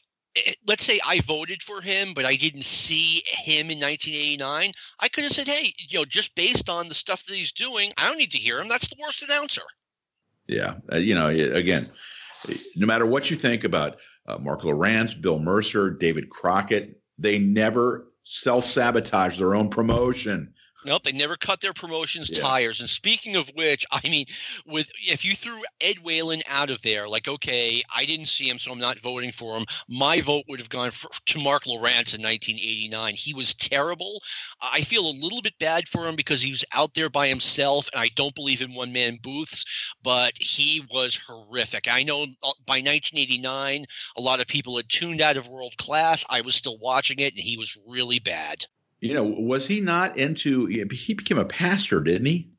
let's say I voted for him, but I didn't see him in nineteen eighty-nine. I could have said, hey, you know, just based on the stuff that he's doing, I don't need to hear him. That's the worst announcer. Yeah. Uh, you know, again, no matter what you think about uh, Mark Lowrance, Bill Mercer, David Crockett, they never self-sabotage their own promotion. Nope, they never cut their promotions yeah. tires. And speaking of which, I mean, with if you threw Ed Whalen out of there, like, okay, I didn't see him, so I'm not voting for him. My vote would have gone for, to Mark Lowrance in nineteen eighty-nine. He was terrible. I feel a little bit bad for him because he was out there by himself, and I don't believe in one-man booths, but he was horrific. I know by nineteen eighty-nine, a lot of people had tuned out of World Class. I was still watching it, and he was really bad. You know, was he not into, he became a pastor, didn't he?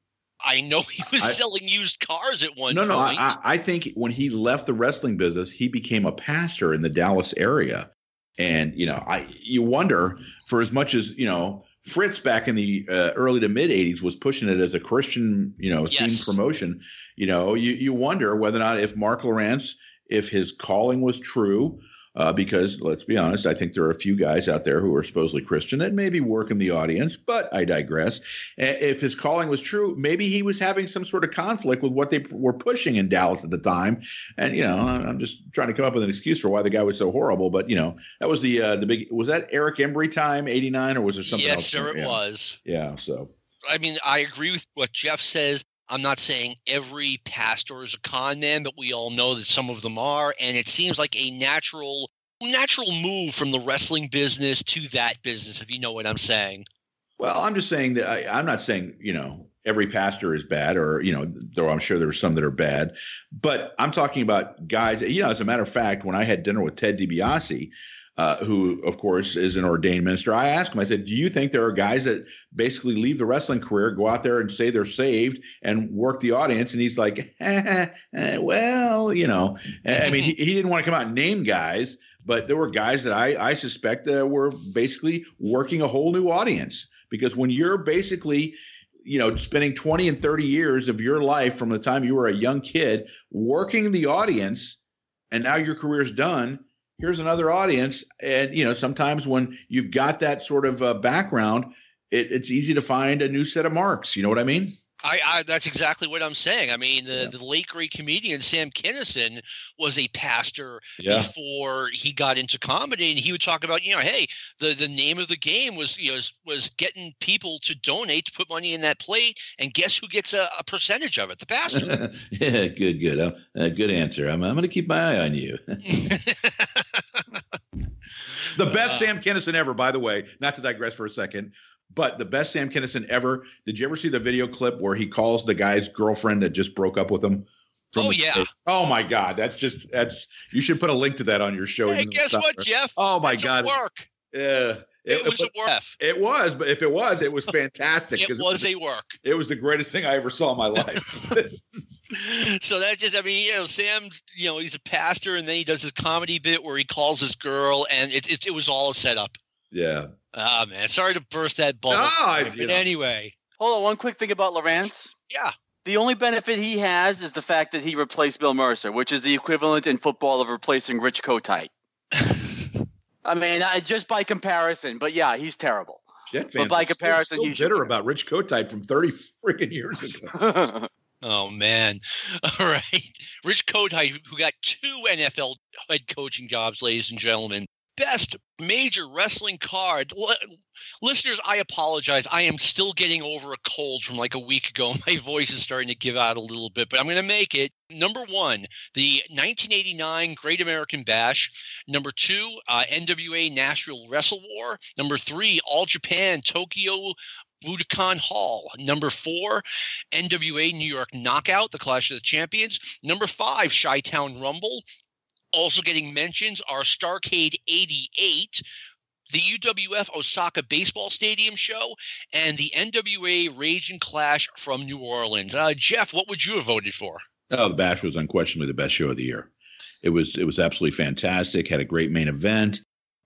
I know he was I, selling used cars at one no, point. No, no, I, I think when he left the wrestling business, he became a pastor in the Dallas area. And, you know, I you wonder, for as much as, you know, Fritz back in the uh, early to mid eighties was pushing it as a Christian, you know, yes. themed promotion. You know, you, you wonder whether or not if Mark Lowrance, if his calling was true. Uh, because let's be honest, I think there are a few guys out there who are supposedly Christian that maybe work in the audience, but I digress. If his calling was true, maybe he was having some sort of conflict with what they were pushing in Dallas at the time. And, you know, I'm just trying to come up with an excuse for why the guy was so horrible. But, you know, that was the uh, the big – was that Eric Embry time, eighty-nine, or was there something yes, else? Yes, sir, it yeah. was. Yeah, so. I mean, I agree with what Jeff says. I'm not saying every pastor is a con man, but we all know that some of them are. And it seems like a natural natural move from the wrestling business to that business, if you know what I'm saying. Well, I'm just saying that I, I'm not saying, you know, every pastor is bad or, you know, though I'm sure there are some that are bad. But I'm talking about guys, you know, as a matter of fact, when I had dinner with Ted DiBiase, Uh, who, of course, is an ordained minister, I asked him, I said, do you think there are guys that basically leave the wrestling career, go out there and say they're saved and work the audience? And he's like, eh, eh, well, you know, I mean, he, he didn't want to come out and name guys, but there were guys that I, I suspect uh, were basically working a whole new audience. Because when you're basically, you know, spending twenty and thirty years of your life from the time you were a young kid working the audience, and now your career's done, here's another audience. And, you know, sometimes when you've got that sort of uh, background, it, it's easy to find a new set of marks. You know what I mean? I, I that's exactly what I'm saying. I mean, the, yeah. the late great comedian Sam Kinison was a pastor yeah. before he got into comedy, and he would talk about, you know, hey, the, the name of the game was, you know, was, was getting people to donate, to put money in that plate, and guess who gets a, a percentage of it? The pastor. yeah, good, good, um, uh, good answer. I'm I'm going to keep my eye on you. The best uh, Sam Kinison ever, by the way. Not to digress for a second. But the best Sam Kinison ever. Did you ever see the video clip where he calls the guy's girlfriend that just broke up with him? Oh, yeah. State? Oh, my God. That's just – that's. You should put a link to that on your show. Hey, guess what, Jeff? Oh, my God. It work. Yeah. It, it was but, a work. It was. But if it was, it was fantastic. it, was it was a work. It was the greatest thing I ever saw in my life. So that just, I mean, you know, Sam's, you know, he's a pastor, and then he does his comedy bit where he calls his girl, and it it, it was all a setup. Yeah. Ah, oh, man. Sorry to burst that bubble. No, I, but you know. Anyway. Hold on. One quick thing about Lowrance. Yeah. The only benefit he has is the fact that he replaced Bill Mercer, which is the equivalent in football of replacing Rich Kotite. I mean, I, just by comparison. But, yeah, he's terrible. Jet fans but by comparison, still, still he's bitter about Rich Kotite from thirty freaking years ago. Oh, man. All right. Rich Kotite, who got two N F L head coaching jobs, ladies and gentlemen. best major wrestling card. L- listeners, I apologize. I am still getting over a cold from like a week ago. My voice is starting to give out a little bit, but I'm going to make it. Number one, the nineteen eighty-nine Great American Bash. Number two, uh, N W A Nashville Wrestle War. Number three, All Japan Tokyo Budokan Hall. Number four, N W A New York Knockout, the Clash of the Champions. Number five, Chi-Town Rumble. Also getting mentions are Starcade eighty-eight, the U W F Osaka Baseball Stadium show, and the N W A Rage and Clash from New Orleans. Uh, Jeff, what would you have voted for? Oh, the Bash was unquestionably the best show of the year. It was it was absolutely fantastic, had a great main event.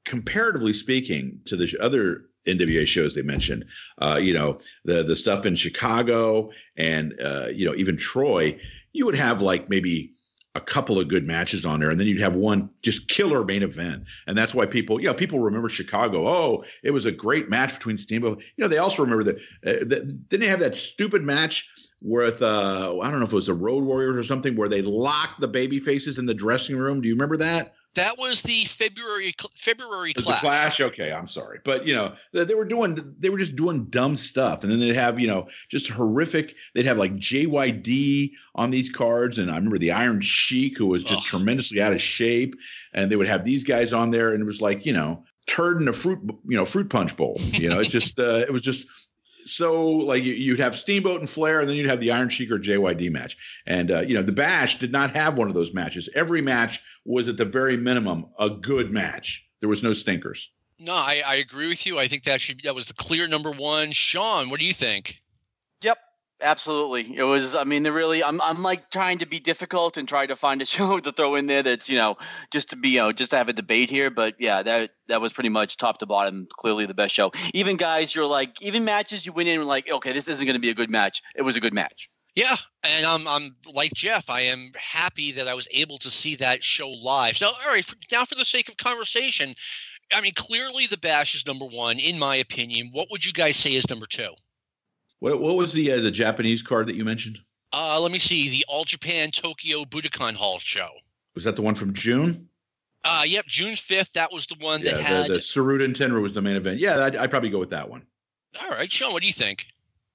Comparatively speaking to the other N W A shows they mentioned, uh, you know, the the stuff in Chicago and, uh, you know, even Troy, you would have like maybe a couple of good matches on there, and then you'd have one just killer main event. And that's why people, you know, people remember Chicago. Oh, it was a great match between Steamboat. You know, they also remember that. Uh, the, didn't they have that stupid match with, uh, I don't know if it was the Road Warriors or something, where they locked the baby faces in the dressing room? Do you remember that? That was the February February Clash. The Clash, okay, I'm sorry, but you know they, they were doing they were just doing dumb stuff, and then they'd have you know just horrific. They'd have like J Y D on these cards, and I remember the Iron Sheik, who was just oh. tremendously out of shape, and they would have these guys on there, and it was like you know turd in a fruit you know fruit punch bowl. You know, it's just uh, it was just. So like you'd have Steamboat and Flair, and then you'd have the Iron Sheik or J Y D match. And, uh, you know, the Bash did not have one of those matches. Every match was at the very minimum a good match. There was no stinkers. No, I, I agree with you. I think that should that was the clear number one. Sean, what do you think? Yep, absolutely. It was I mean, they're really I'm, I'm like trying to be difficult and try to find a show to throw in there that's, you know, just to be, you know, just to have a debate here. But, yeah, that. That was pretty much top to bottom, clearly the best show. Even guys, you're like, even matches you went in and were like, okay, this isn't going to be a good match. It was a good match. Yeah, and I'm I'm like Jeff. I am happy that I was able to see that show live. So, all right, for, now for the sake of conversation, I mean, clearly the Bash is number one, in my opinion. What would you guys say is number two? What What was the uh, the Japanese card that you mentioned? Uh, let me see. The All Japan Tokyo Budokan Hall show. Was that the one from June? Uh, yep, June fifth, that was the one yeah, that had... the, the Sarut and Tenryu was the main event. Yeah, I'd, I'd probably go with that one. All right, Sean, what do you think?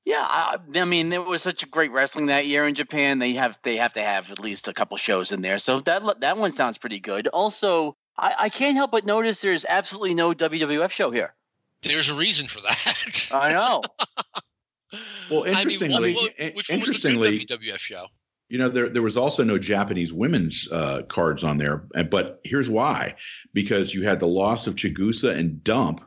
Yeah, I, I mean, there was such great wrestling that year in Japan. They have they have to have at least a couple shows in there. So that that one sounds pretty good. Also, I, I can't help but notice there's absolutely no W W F show here. There's a reason for that. I know. Well, interestingly... I mean, what, what, which interestingly, was the W W F show? You know, there there was also no Japanese women's uh, cards on there, but here's why. Because you had the loss of Chigusa and Dump,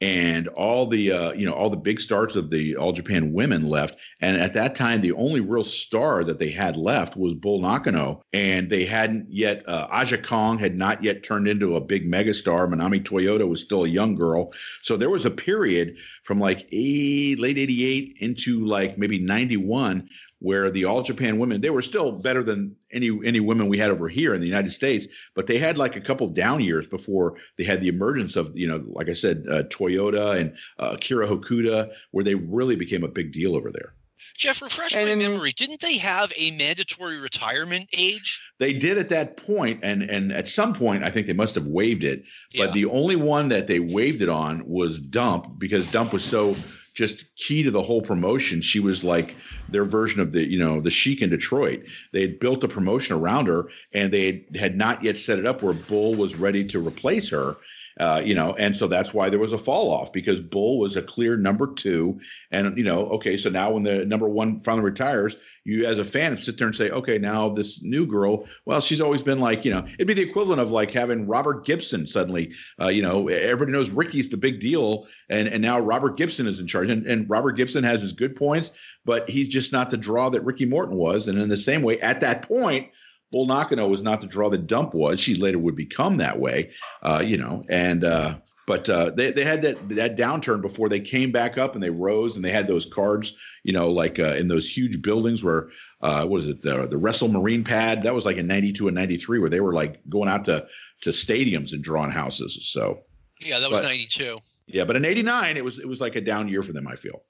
and all the uh, you know all the big stars of the All Japan women left, and at that time the only real star that they had left was Bull Nakano, and they hadn't yet uh, Aja Kong had not yet turned into a big megastar. Manami Toyota was still a young girl, so there was a period from like eight, late eighty-eight into like maybe ninety-one. Where the All Japan women, they were still better than any any women we had over here in the United States, but they had like a couple down years before they had the emergence of, you know, like I said, uh, Toyota and uh, Akira Hokuda, where they really became a big deal over there. Jeff, refresh my memory. Didn't they have a mandatory retirement age? They did at that point, and and at some point, I think they must have waived it. But yeah. The only one that they waived it on was Dump, because Dump was so just key to the whole promotion. She was like their version of the, you know, the Sheik in Detroit. They had built a promotion around her, and they had not yet set it up where Bull was ready to replace her. Uh, you know, and so that's why there was a fall off, because Bull was a clear number two. And, you know, okay, so now when the number one finally retires, you as a fan sit there and say, okay, now this new girl, well, she's always been like, you know, it'd be the equivalent of like having Robert Gibson suddenly, uh, you know, everybody knows Ricky's the big deal. And, and now Robert Gibson is in charge, and, and Robert Gibson has his good points, but he's just not the draw that Ricky Morton was. And in the same way, at that point, Bull Nakano was not the draw that Dump was. She later would become that way, uh, you know. And uh, but uh, they they had that that downturn before they came back up, and they rose, and they had those cards, you know, like uh, in those huge buildings where uh, what is it the the Wrestle Marine Pad? That was like in ninety-two and ninety-three, where they were like going out to to stadiums and drawing houses. So yeah, that was ninety-two. Yeah, but in eighty-nine, it was it was like a down year for them, I feel.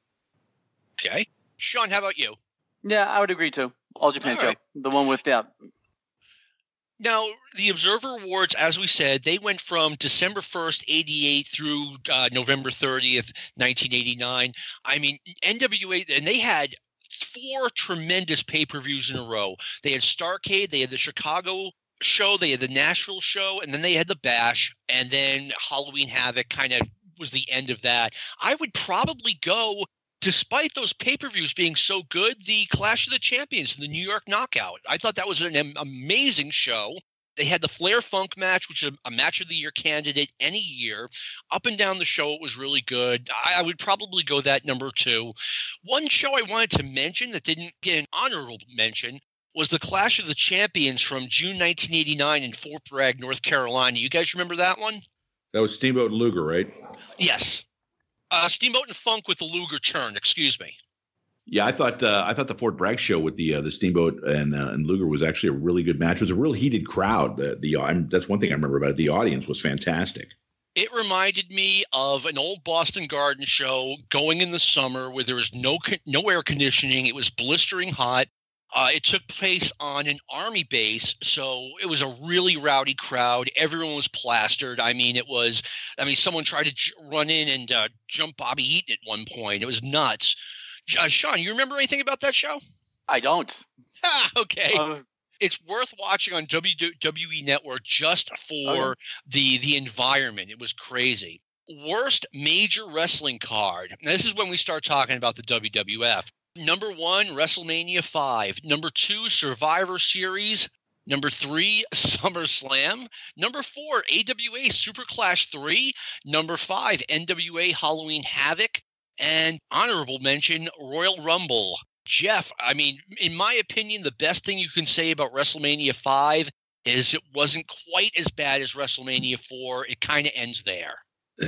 Okay, Sean, how about you? Yeah, I would agree too. All Japan show, right. The one with that. Yeah. Now, the Observer Awards, as we said, they went from December first, eighty-eight through uh, November thirtieth, nineteen eighty-nine. I mean, N W A, and they had four tremendous pay-per-views in a row. They had Starrcade, they had the Chicago show, they had the Nashville show, and then they had the Bash, and then Halloween Havoc kind of was the end of that. I would probably go, despite those pay-per-views being so good, the Clash of the Champions, the New York Knockout. I thought that was an amazing show. They had the Flair Funk match, which is a match of the year candidate any year. Up and down the show, it was really good. I, I would probably go that number two. One show I wanted to mention that didn't get an honorable mention was the Clash of the Champions from June nineteen eighty-nine in Fort Bragg, North Carolina. You guys remember that one? That was Steamboat and Luger, right? Yes. Uh, Steamboat and Funk with the Luger turn, excuse me. Yeah, I thought uh, I thought the Fort Bragg show with the uh, the Steamboat and uh, and Luger was actually a really good match. It was a real heated crowd. The, the I'm, that's one thing I remember about it. The audience was fantastic. It reminded me of an old Boston Garden show going in the summer where there was no no air conditioning. It was blistering hot. Uh, it took place on an army base, so it was a really rowdy crowd. Everyone was plastered. I mean, it was – I mean, someone tried to j- run in and uh, jump Bobby Eaton at one point. It was nuts. Uh, Sean, you remember anything about that show? I don't. Ha, okay. Uh, it's worth watching on W W E Network just for uh, the the environment. It was crazy. Worst major wrestling card. Now, this is when we start talking about the W W F. Number one, WrestleMania five. Number two, Survivor Series. Number three, SummerSlam. Number four, A W A Super Clash three. Number five, N W A Halloween Havoc. And honorable mention, Royal Rumble. Jeff, I mean, in my opinion, the best thing you can say about WrestleMania five is it wasn't quite as bad as WrestleMania four. It kind of ends there.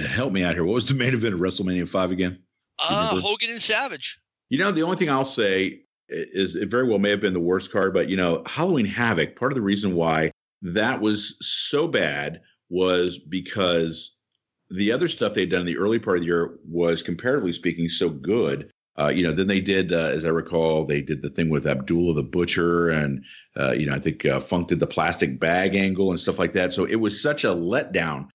Help me out here. What was the main event of WrestleMania five again? Uh, Hogan and Savage. You know, the only thing I'll say is it very well may have been the worst card, but, you know, Halloween Havoc, part of the reason why that was so bad was because the other stuff they'd done in the early part of the year was, comparatively speaking, so good. Uh, you know, then they did, uh, as I recall, they did the thing with Abdullah the Butcher and, uh, you know, I think uh, Funk did the plastic bag angle and stuff like that. So it was such a letdown,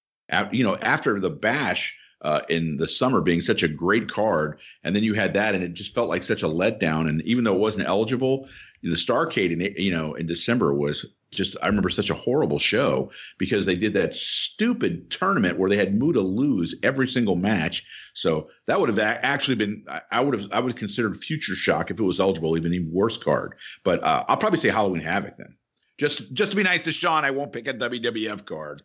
you know, after the Bash. Uh, in the summer being such a great card. And then you had that, and it just felt like such a letdown. And even though it wasn't eligible, the Starrcade in, you know, in December was just, I remember, such a horrible show because they did that stupid tournament where they had Muda lose every single match. So that would have actually been, I would have, I would have considered Future Shock if it was eligible, even even worse card. But uh, I'll probably say Halloween Havoc then. Just just to be nice to Sean, I won't pick a W W F card.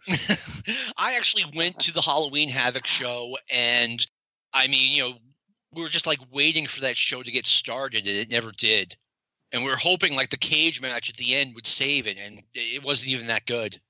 I actually went to the Halloween Havoc show, and I mean, you know, we were just like waiting for that show to get started, and it never did. And we were hoping like the cage match at the end would save it, and it wasn't even that good.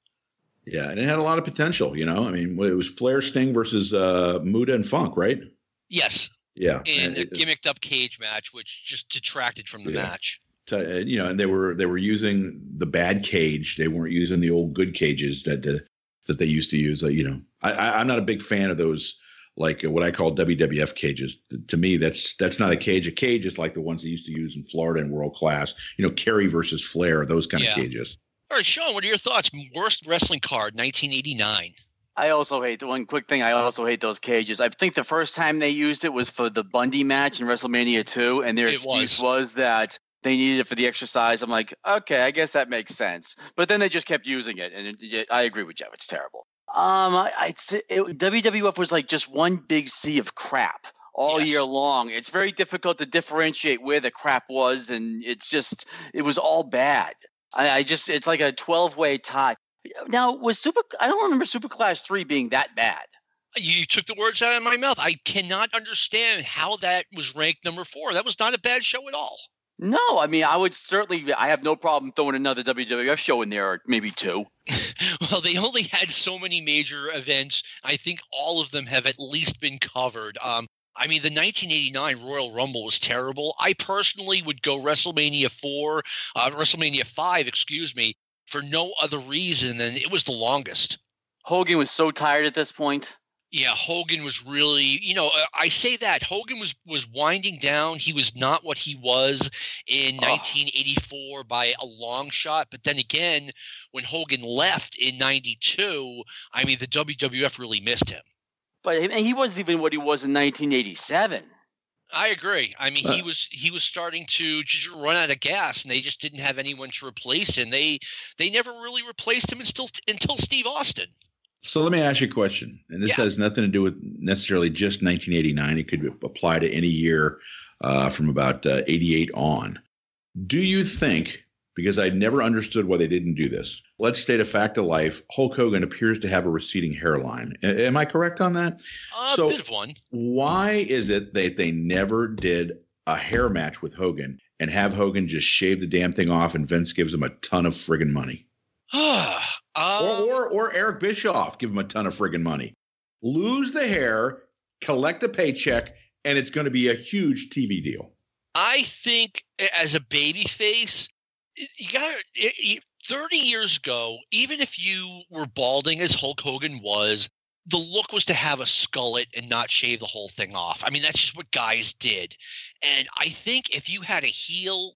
Yeah, and it had a lot of potential, you know. I mean, it was Flair, Sting versus uh, Muda and Funk, right? Yes. Yeah. In a gimmicked up cage match, which just detracted from the yeah. match. To, you know, and they were they were using the bad cage. They weren't using the old good cages that uh, that they used to use. Uh, you know, I, I, I'm not a big fan of those, like what I call W W F cages. To me, that's that's not a cage. A cage is like the ones they used to use in Florida in World Class. You know, Kerry versus Flair, those kind yeah. of cages. All right, Sean, what are your thoughts? Worst wrestling card, nineteen eighty-nine. I also hate – one quick thing, I also hate those cages. I think the first time they used it was for the Bundy match in WrestleMania two, and their it excuse was, was that – they needed it for the exercise. I'm like, okay, I guess that makes sense. But then they just kept using it, and it, it, I agree with Jeff. It's terrible. Um, I, I it, W W F was like just one big sea of crap all yes. year long. It's very difficult to differentiate where the crap was, and it's just it was all bad. I, I just it's like a twelve-way tie. Now was Super? I don't remember Super Clash three being that bad. You took the words out of my mouth. I cannot understand how that was ranked number four. That was not a bad show at all. No, I mean, I would certainly – I have no problem throwing another W W F show in there, or maybe two. Well, they only had so many major events. I think all of them have at least been covered. Um, I mean, the nineteen eighty-nine Royal Rumble was terrible. I personally would go WrestleMania four uh, – WrestleMania five, excuse me, for no other reason than it was the longest. Hogan was so tired at this point. Yeah, Hogan was really, you know, I say that Hogan was, was winding down. He was not what he was in oh. nineteen eighty-four by a long shot. But then again, when Hogan left in ninety-two, I mean, the W W F really missed him. But he wasn't even what he was in nineteen eighty-seven. I agree. I mean, he was he was starting to just run out of gas, and they just didn't have anyone to replace him. They they never really replaced him until until Steve Austin. So let me ask you a question, and this yeah. has nothing to do with necessarily just nineteen eighty-nine. It could apply to any year uh, from about uh, eighty-eight on. Do you think, because I never understood why they didn't do this, let's state a fact of life, Hulk Hogan appears to have a receding hairline. A- am I correct on that? A so bit of one. Why is it that they never did a hair match with Hogan and have Hogan just shave the damn thing off and Vince gives him a ton of friggin' money? um, or, or or Eric Bischoff, give him a ton of friggin' money. Lose the hair, collect a paycheck, and it's going to be a huge T V deal. I think as a babyface, you got thirty years ago, even if you were balding as Hulk Hogan was, the look was to have a skullet and not shave the whole thing off. I mean, that's just what guys did. And I think if you had a heel,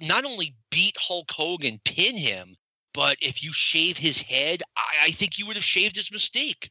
not only beat Hulk Hogan, pin him, but if you shave his head, I, I think you would have shaved his mistake.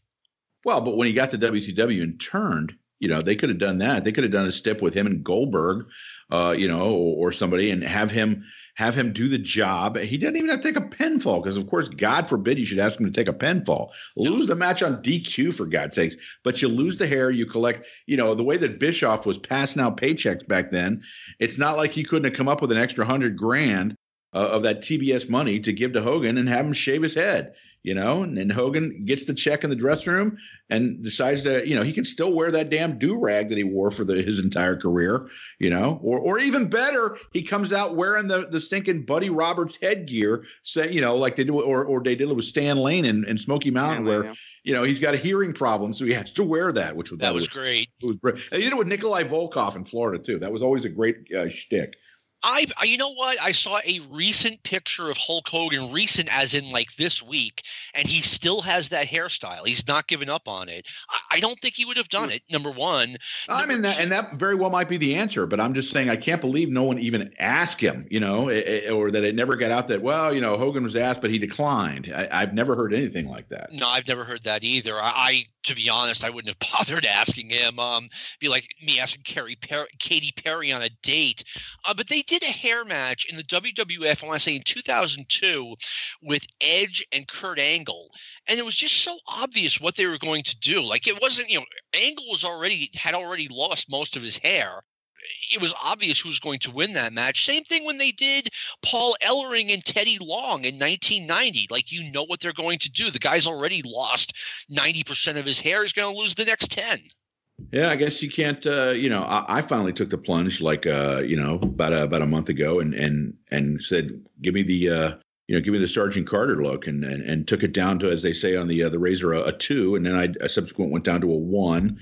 Well, but when he got to W C W and turned, you know, they could have done that. They could have done a step with him and Goldberg, uh, you know, or, or somebody, and have him have him do the job. He didn't even have to take a pinfall because, of course, God forbid you should ask him to take a pinfall. Lose the match on D Q, for God's sakes. But you lose the hair. You collect, you know, the way that Bischoff was passing out paychecks back then, it's not like he couldn't have come up with an extra hundred grand Uh, of that T B S money to give to Hogan and have him shave his head, you know, and then Hogan gets the check in the dressing room and decides to, you know, he can still wear that damn do-rag that he wore for the, his entire career, you know, or or even better, he comes out wearing the, the stinking Buddy Roberts headgear, say, you know, like they do, or, or they did it with Stan Lane and, and Smoky Mountain, yeah, where, know. you know, he's got a hearing problem, so he has to wear that, which was, that, that was, was great. It was great. And he did it with Nikolai Volkoff in Florida, too. That was always a great uh, shtick. I, you know what? I saw a recent picture of Hulk Hogan, recent as in like this week, and he still has that hairstyle. He's not given up on it. I, I don't think he would have done it, number one. I mean, that, and that very well might be the answer, but I'm just saying I can't believe no one even asked him, you know, it, it, or that it never got out that, well, you know, Hogan was asked, but he declined. I, I've never heard anything like that. No, I've never heard that either. I, I to be honest, I wouldn't have bothered asking him. Um, be like me asking Carrie per- Katy Perry on a date. Uh, but they did a hair match in the W W F, I want to say in two thousand two, with Edge and Kurt Angle. And it was just so obvious what they were going to do. Like it wasn't, you know, Angle was already had already lost most of his hair. It was obvious who was going to win that match. Same thing when they did Paul Ellering and Teddy Long in nineteen ninety. Like, you know what they're going to do. The guy's already lost ninety percent of his hair. He's going to lose the next ten. Yeah, I guess you can't, uh, you know, I, I finally took the plunge like, uh, you know, about a, about a month ago and, and, and said, give me the, uh, you know, give me the Sergeant Carter look, and, and, and took it down to, as they say on the, uh, the razor, a, a two. And then I, I subsequently went down to a one,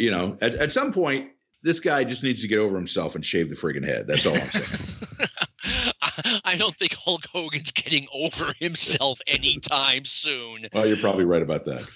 you know, at, at some point, this guy just needs to get over himself and shave the friggin' head. That's all I'm saying. I don't think Hulk Hogan's getting over himself anytime soon. Well, you're probably right about that.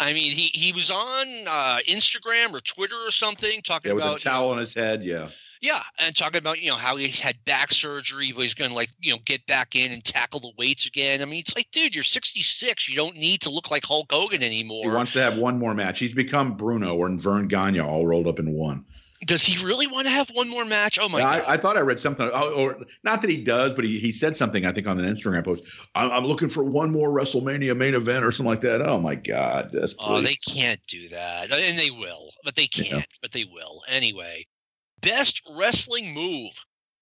I mean, he, he was on uh, Instagram or Twitter or something talking yeah, with about with a towel you know, on his head. Yeah. Yeah. And talking about, you know, how he had back surgery, but he's going to like, you know, get back in and tackle the weights again. I mean, it's like, dude, you're sixty-six. You don't need to look like Hulk Hogan anymore. He wants to have one more match. He's become Bruno or Vern Gagne all rolled up in one. Does he really want to have one more match? Oh, my I, God. I thought I read something. Or, or not that he does, but he, he said something, I think, on an Instagram post. I'm, I'm looking for one more WrestleMania main event or something like that. Oh, my God. Yes, oh, they can't do that. And they will. But they can't. Yeah. But they will. Anyway. Best wrestling move.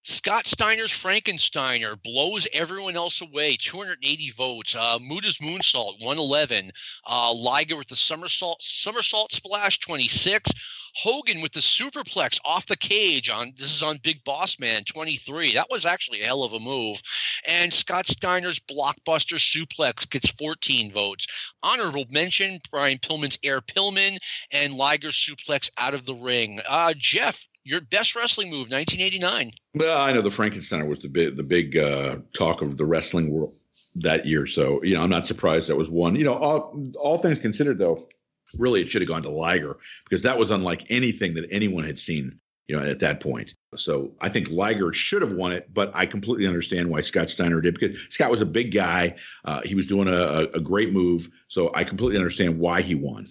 Scott Steiner's Frankensteiner blows everyone else away, two hundred eighty votes. Uh, Muda's moonsault, one eleven. Uh, Liger with the somersault, somersault splash, twenty-six. Hogan with the superplex off the cage on this is on Big Boss Man, twenty-three. That was actually a hell of a move. And Scott Steiner's blockbuster suplex gets fourteen votes. Honorable mention, Brian Pillman's Air Pillman and Liger's suplex out of the ring. Uh, Jeff, your best wrestling move, nineteen eighty-nine. Well, I know the Frankensteiner was the big, the big uh, talk of the wrestling world that year. So, you know, I'm not surprised that was one. You know, all, all things considered, though, really it should have gone to Liger, because that was unlike anything that anyone had seen, you know, at that point. So I think Liger should have won it, but I completely understand why Scott Steiner did, because Scott was a big guy. Uh, he was doing a, a great move. So I completely understand why he won.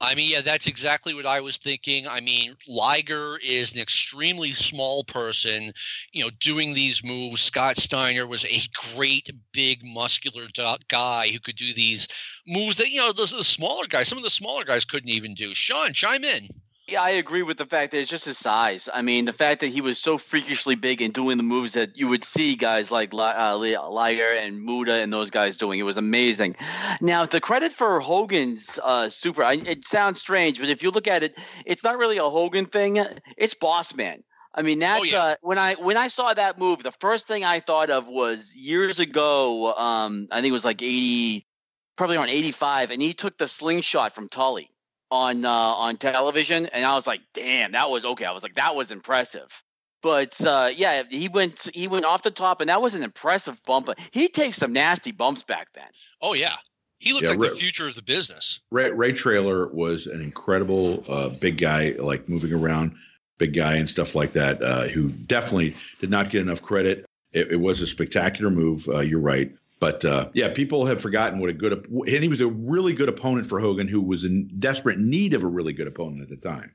I mean, yeah, that's exactly what I was thinking. I mean, Liger is an extremely small person, you know, doing these moves. Scott Steiner was a great, big, muscular guy who could do these moves that, you know, the, the smaller guys, some of the smaller guys couldn't even do. Sean, chime in. Yeah, I agree with the fact that it's just his size. I mean, the fact that he was so freakishly big and doing the moves that you would see guys like uh, Liger and Muda and those guys doing. It was amazing. Now, the credit for Hogan's uh, super – it sounds strange, but if you look at it, it's not really a Hogan thing. It's Boss Man. I mean, that's oh, yeah. uh, when I when I saw that move, the first thing I thought of was years ago, um, I think it was like eighty – probably around eighty-five, and he took the slingshot from Tully on uh, on television, and I was like, damn, that was okay. I was like, that was impressive. But uh, yeah, he went he went off the top, and that was an impressive bump. He takes some nasty bumps back then. Oh yeah, he looked yeah, like Ray, the future of the business. Ray, Ray Traylor was an incredible uh, big guy, like moving around, big guy and stuff like that. Uh, who definitely did not get enough credit. It, it was a spectacular move. Uh, you're right. But, uh, yeah, people have forgotten what a good – and he was a really good opponent for Hogan, who was in desperate need of a really good opponent at the time.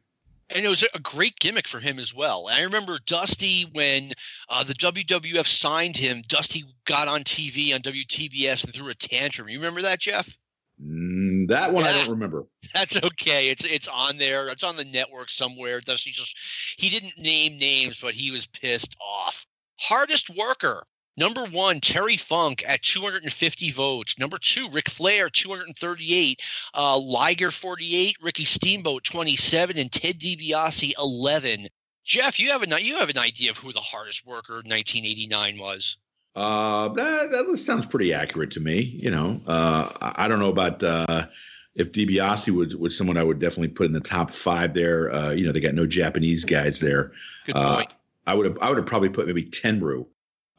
And it was a great gimmick for him as well. And I remember Dusty, when uh, the W W F signed him, Dusty got on T V on W T B S and threw a tantrum. You remember that, Jeff? Mm, that one yeah. I don't remember. That's okay. It's it's on there. It's on the network somewhere. Dusty just – he didn't name names, but he was pissed off. Hardest worker. Number one, Terry Funk at two hundred fifty votes. Number two, Ric Flair, two hundred thirty-eight. Uh, Liger, forty-eight. Ricky Steamboat, twenty-seven. And Ted DiBiase, eleven. Jeff, you have an, you have an idea of who the hardest worker in nineteen eighty-nine was. Uh, that, that sounds pretty accurate to me. You know, uh, I, I don't know about uh, if DiBiase was, was someone I would definitely put in the top five there. Uh, you know, they got no Japanese guys there. Good point. Uh, I would have I would have probably put maybe Tenryu.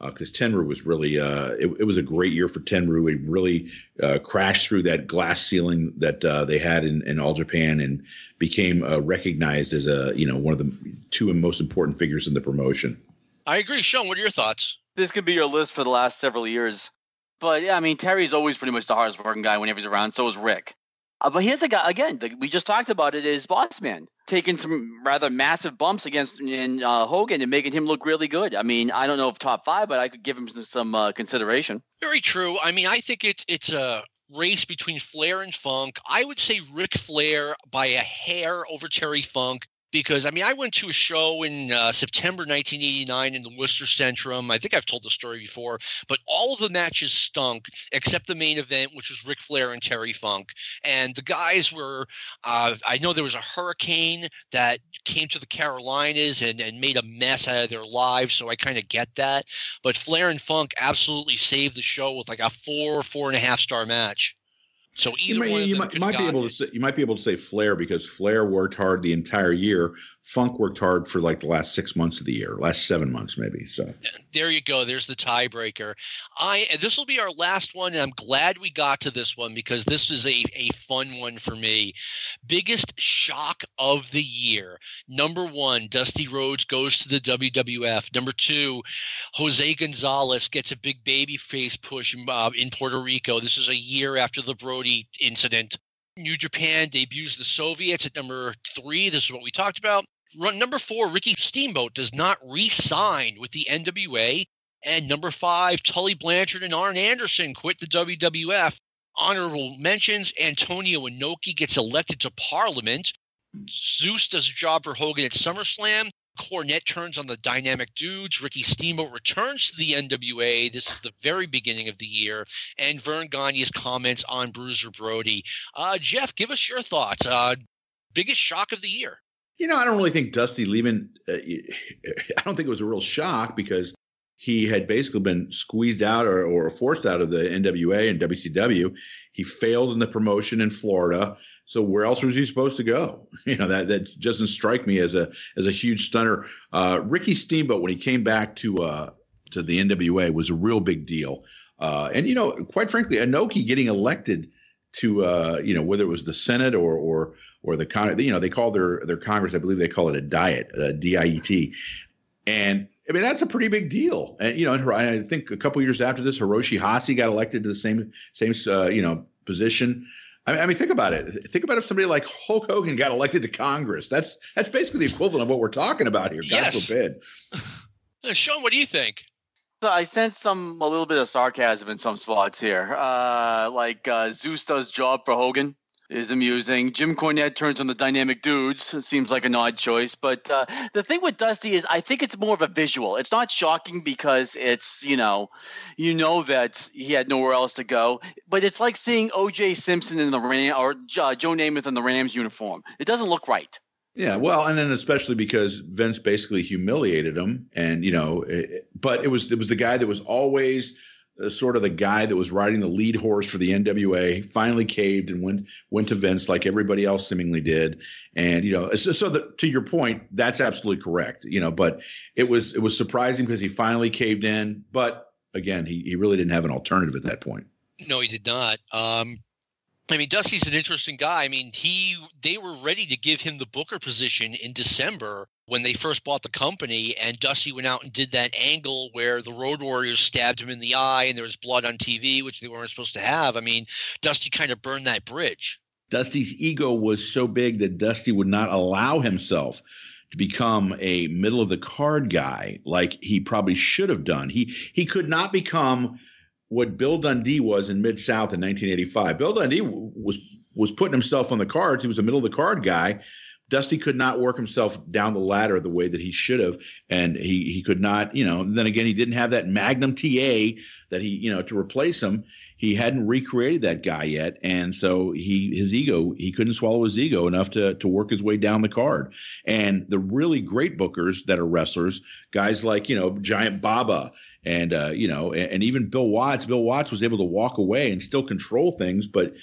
Because uh, Tenryu was really uh, – it, it was a great year for Tenryu. He really uh, crashed through that glass ceiling that uh, they had in, in All Japan, and became uh, recognized as a, you know, one of the two most important figures in the promotion. I agree. Sean, what are your thoughts? This could be your list for the last several years. But, yeah, I mean, Terry's always pretty much the hardest working guy whenever he's around. So is Rick. Uh, but here's a guy – again, the, we just talked about it, is Boss Man, taking some rather massive bumps against in, uh, Hogan and making him look really good. I mean, I don't know if top five, but I could give him some, some uh, consideration. Very true. I mean, I think it's it's a race between Flair and Funk. I would say Ric Flair by a hair over Terry Funk, because, I mean, I went to a show in uh, September nineteen eighty-nine in the Worcester Centrum. I think I've told the story before, but all of the matches stunk except the main event, which was Ric Flair and Terry Funk. And the guys were uh, – I know there was a hurricane that came to the Carolinas and, and made a mess out of their lives, so I kind of get that. But Flair and Funk absolutely saved the show with like a four, four-and-a-half-star match. So either you may, one of you might, might be able to say, you might be able to say Flair, because Flair worked hard the entire year. Funk worked hard for like the last six months of the year, last seven months maybe. So there you go. There's the tiebreaker. I this will be our last one, and I'm glad we got to this one, because this is a, a fun one for me. Biggest shock of the year. Number one, Dusty Rhodes goes to the W W F. Number two, Jose Gonzalez gets a big baby face push in, uh, in Puerto Rico. This is a year after the Brody incident. New Japan debuts the Soviets at number three. This is what we talked about. Run number four, Ricky Steamboat does not re-sign with the N W A. And number five, Tully Blanchard and Arn Anderson quit the W W F. Honorable mentions, Antonio Inoki gets elected to Parliament. Zeus does a job for Hogan at SummerSlam. Cornette turns on the Dynamic Dudes. Ricky Steamboat returns to the N W A. This is the very beginning of the year. And Vern Gagne's comments on Bruiser Brody. Uh, Jeff, give us your thoughts. Uh, biggest shock of the year. You know, I don't really think Dusty leaving, uh, I don't think it was a real shock, because he had basically been squeezed out or, or forced out of the N W A and W C W. He failed in the promotion in Florida. So where else was he supposed to go? You know, that that doesn't strike me as a as a huge stunner. Uh, Ricky Steamboat, when he came back to uh, to the N W A, was a real big deal. Uh, and, you know, quite frankly, Inoki getting elected to, uh, you know, whether it was the Senate or or or the con, you know, they call their their Congress, I believe they call it a diet, a D I E T. And I mean, that's a pretty big deal. And, you know, and I think a couple years after this, Hiroshi Hase got elected to the same same, uh, you know, position. I mean, think about it. Think about if somebody like Hulk Hogan got elected to Congress. That's that's basically the equivalent of what we're talking about here. God yes. forbid. Sean, what do you think? So I sense some a little bit of sarcasm in some spots here. Uh, like uh, Zeus does job for Hogan is amusing. Jim Cornette turns on the dynamic dudes. It seems like an odd choice. But uh, the thing with Dusty is I think it's more of a visual. It's not shocking because it's, you know, you know that he had nowhere else to go. But it's like seeing O J Simpson in the Ram or uh, Joe Namath in the Rams uniform. It doesn't look right. Yeah, well, and then especially because Vince basically humiliated him. And, you know, it, but it was it was the guy that was always – sort of the guy that was riding the lead horse for the N W A finally caved and went went to Vince like everybody else seemingly did. And, you know, so, so the, to your point, that's absolutely correct, you know, but it was it was surprising because he finally caved in. But again, he, he really didn't have an alternative at that point. No, he did not. Um, I mean, Dusty's an interesting guy. I mean, he they were ready to give him the Booker position in December when they first bought the company, and Dusty went out and did that angle where the Road Warriors stabbed him in the eye and there was blood on T V, which they weren't supposed to have. I mean, Dusty kind of burned that bridge. Dusty's ego was so big that Dusty would not allow himself to become a middle of the card guy like he probably should have done. He he could not become what Bill Dundee was in Mid-South in nineteen eighty-five. Bill Dundee w- was was putting himself on the cards. He was a middle of the card guy. Dusty could not work himself down the ladder the way that he should have, and he he could not, you know, then again, he didn't have that Magnum T A that he, you know, to replace him. He hadn't recreated that guy yet, and so he his ego, he couldn't swallow his ego enough to to work his way down the card. And the really great bookers that are wrestlers, guys like, you know, Giant Baba and, uh, you know, and, and even Bill Watts. Bill Watts was able to walk away and still control things, but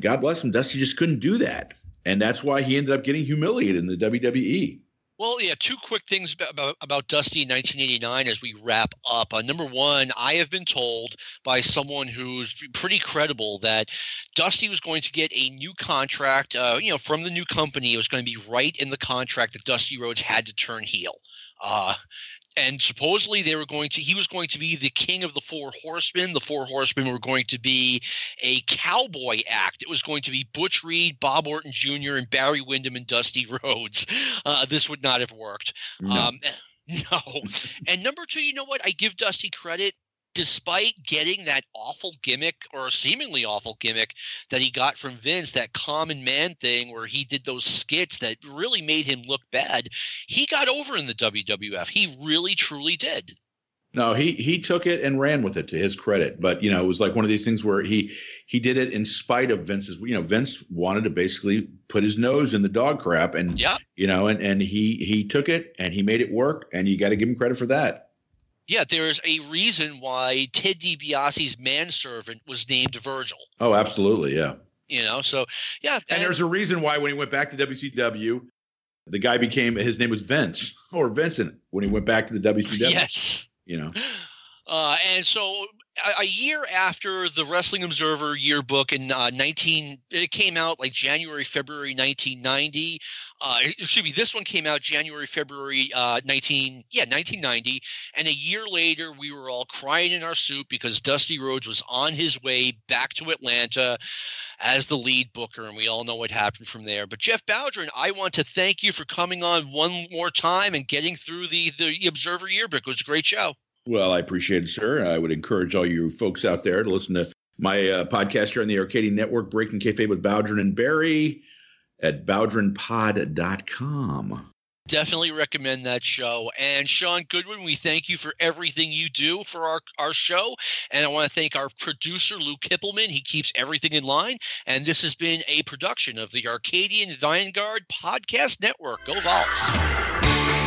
God bless him, Dusty just couldn't do that. And that's why he ended up getting humiliated in the W W E. Well, yeah, two quick things about, about Dusty in nineteen eighty-nine as we wrap up. Uh, number one, I have been told by someone who's pretty credible that Dusty was going to get a new contract, uh, you know, from the new company. It was going to be right in the contract that Dusty Rhodes had to turn heel. Uh And supposedly they were going to – he was going to be the king of the Four Horsemen. The Four Horsemen were going to be a cowboy act. It was going to be Butch Reed, Bob Orton Junior, and Barry Windham and Dusty Rhodes. Uh, this would not have worked. No. Um, no. And number two, you know what? I give Dusty credit. Despite getting that awful gimmick or seemingly awful gimmick that he got from Vince, that common man thing where he did those skits that really made him look bad, he got over in the W W F. He really, truly did. No, he he took it and ran with it, to his credit. But, you know, it was like one of these things where he he did it in spite of Vince's, you know, Vince wanted to basically put his nose in the dog crap. And, yep. you know, and, and he he took it and he made it work. And you got to give him credit for that. Yeah, there's a reason why Ted DiBiase's manservant was named Virgil. Oh, absolutely, yeah. You know, so, yeah. And, and there's a reason why when he went back to W C W, the guy became – his name was Vince or Vincent when he went back to the W C W. Yes. You know. Uh, and so a, a year after the Wrestling Observer yearbook in uh, nineteen – it came out like January, February nineteen ninety. Uh, it should be this one came out January, February uh, nineteen, yeah, nineteen ninety. And a year later, we were all crying in our soup because Dusty Rhodes was on his way back to Atlanta as the lead booker. And we all know what happened from there. But Jeff Baldwin, I want to thank you for coming on one more time and getting through the, the Observer yearbook. It was a great show. Well, I appreciate it, sir. I would encourage all you folks out there to listen to my uh, podcast here on the Arcadian Network, Breaking Kayfabe with Baldwin and Barry, at baldwin pod dot com. Definitely recommend that show. And Sean Goodwin, we thank you for everything you do for our, our show. And I want to thank our producer, Lou Kippelman. He keeps everything in line. And this has been a production of the Arcadian Vanguard Podcast Network. Go Vols!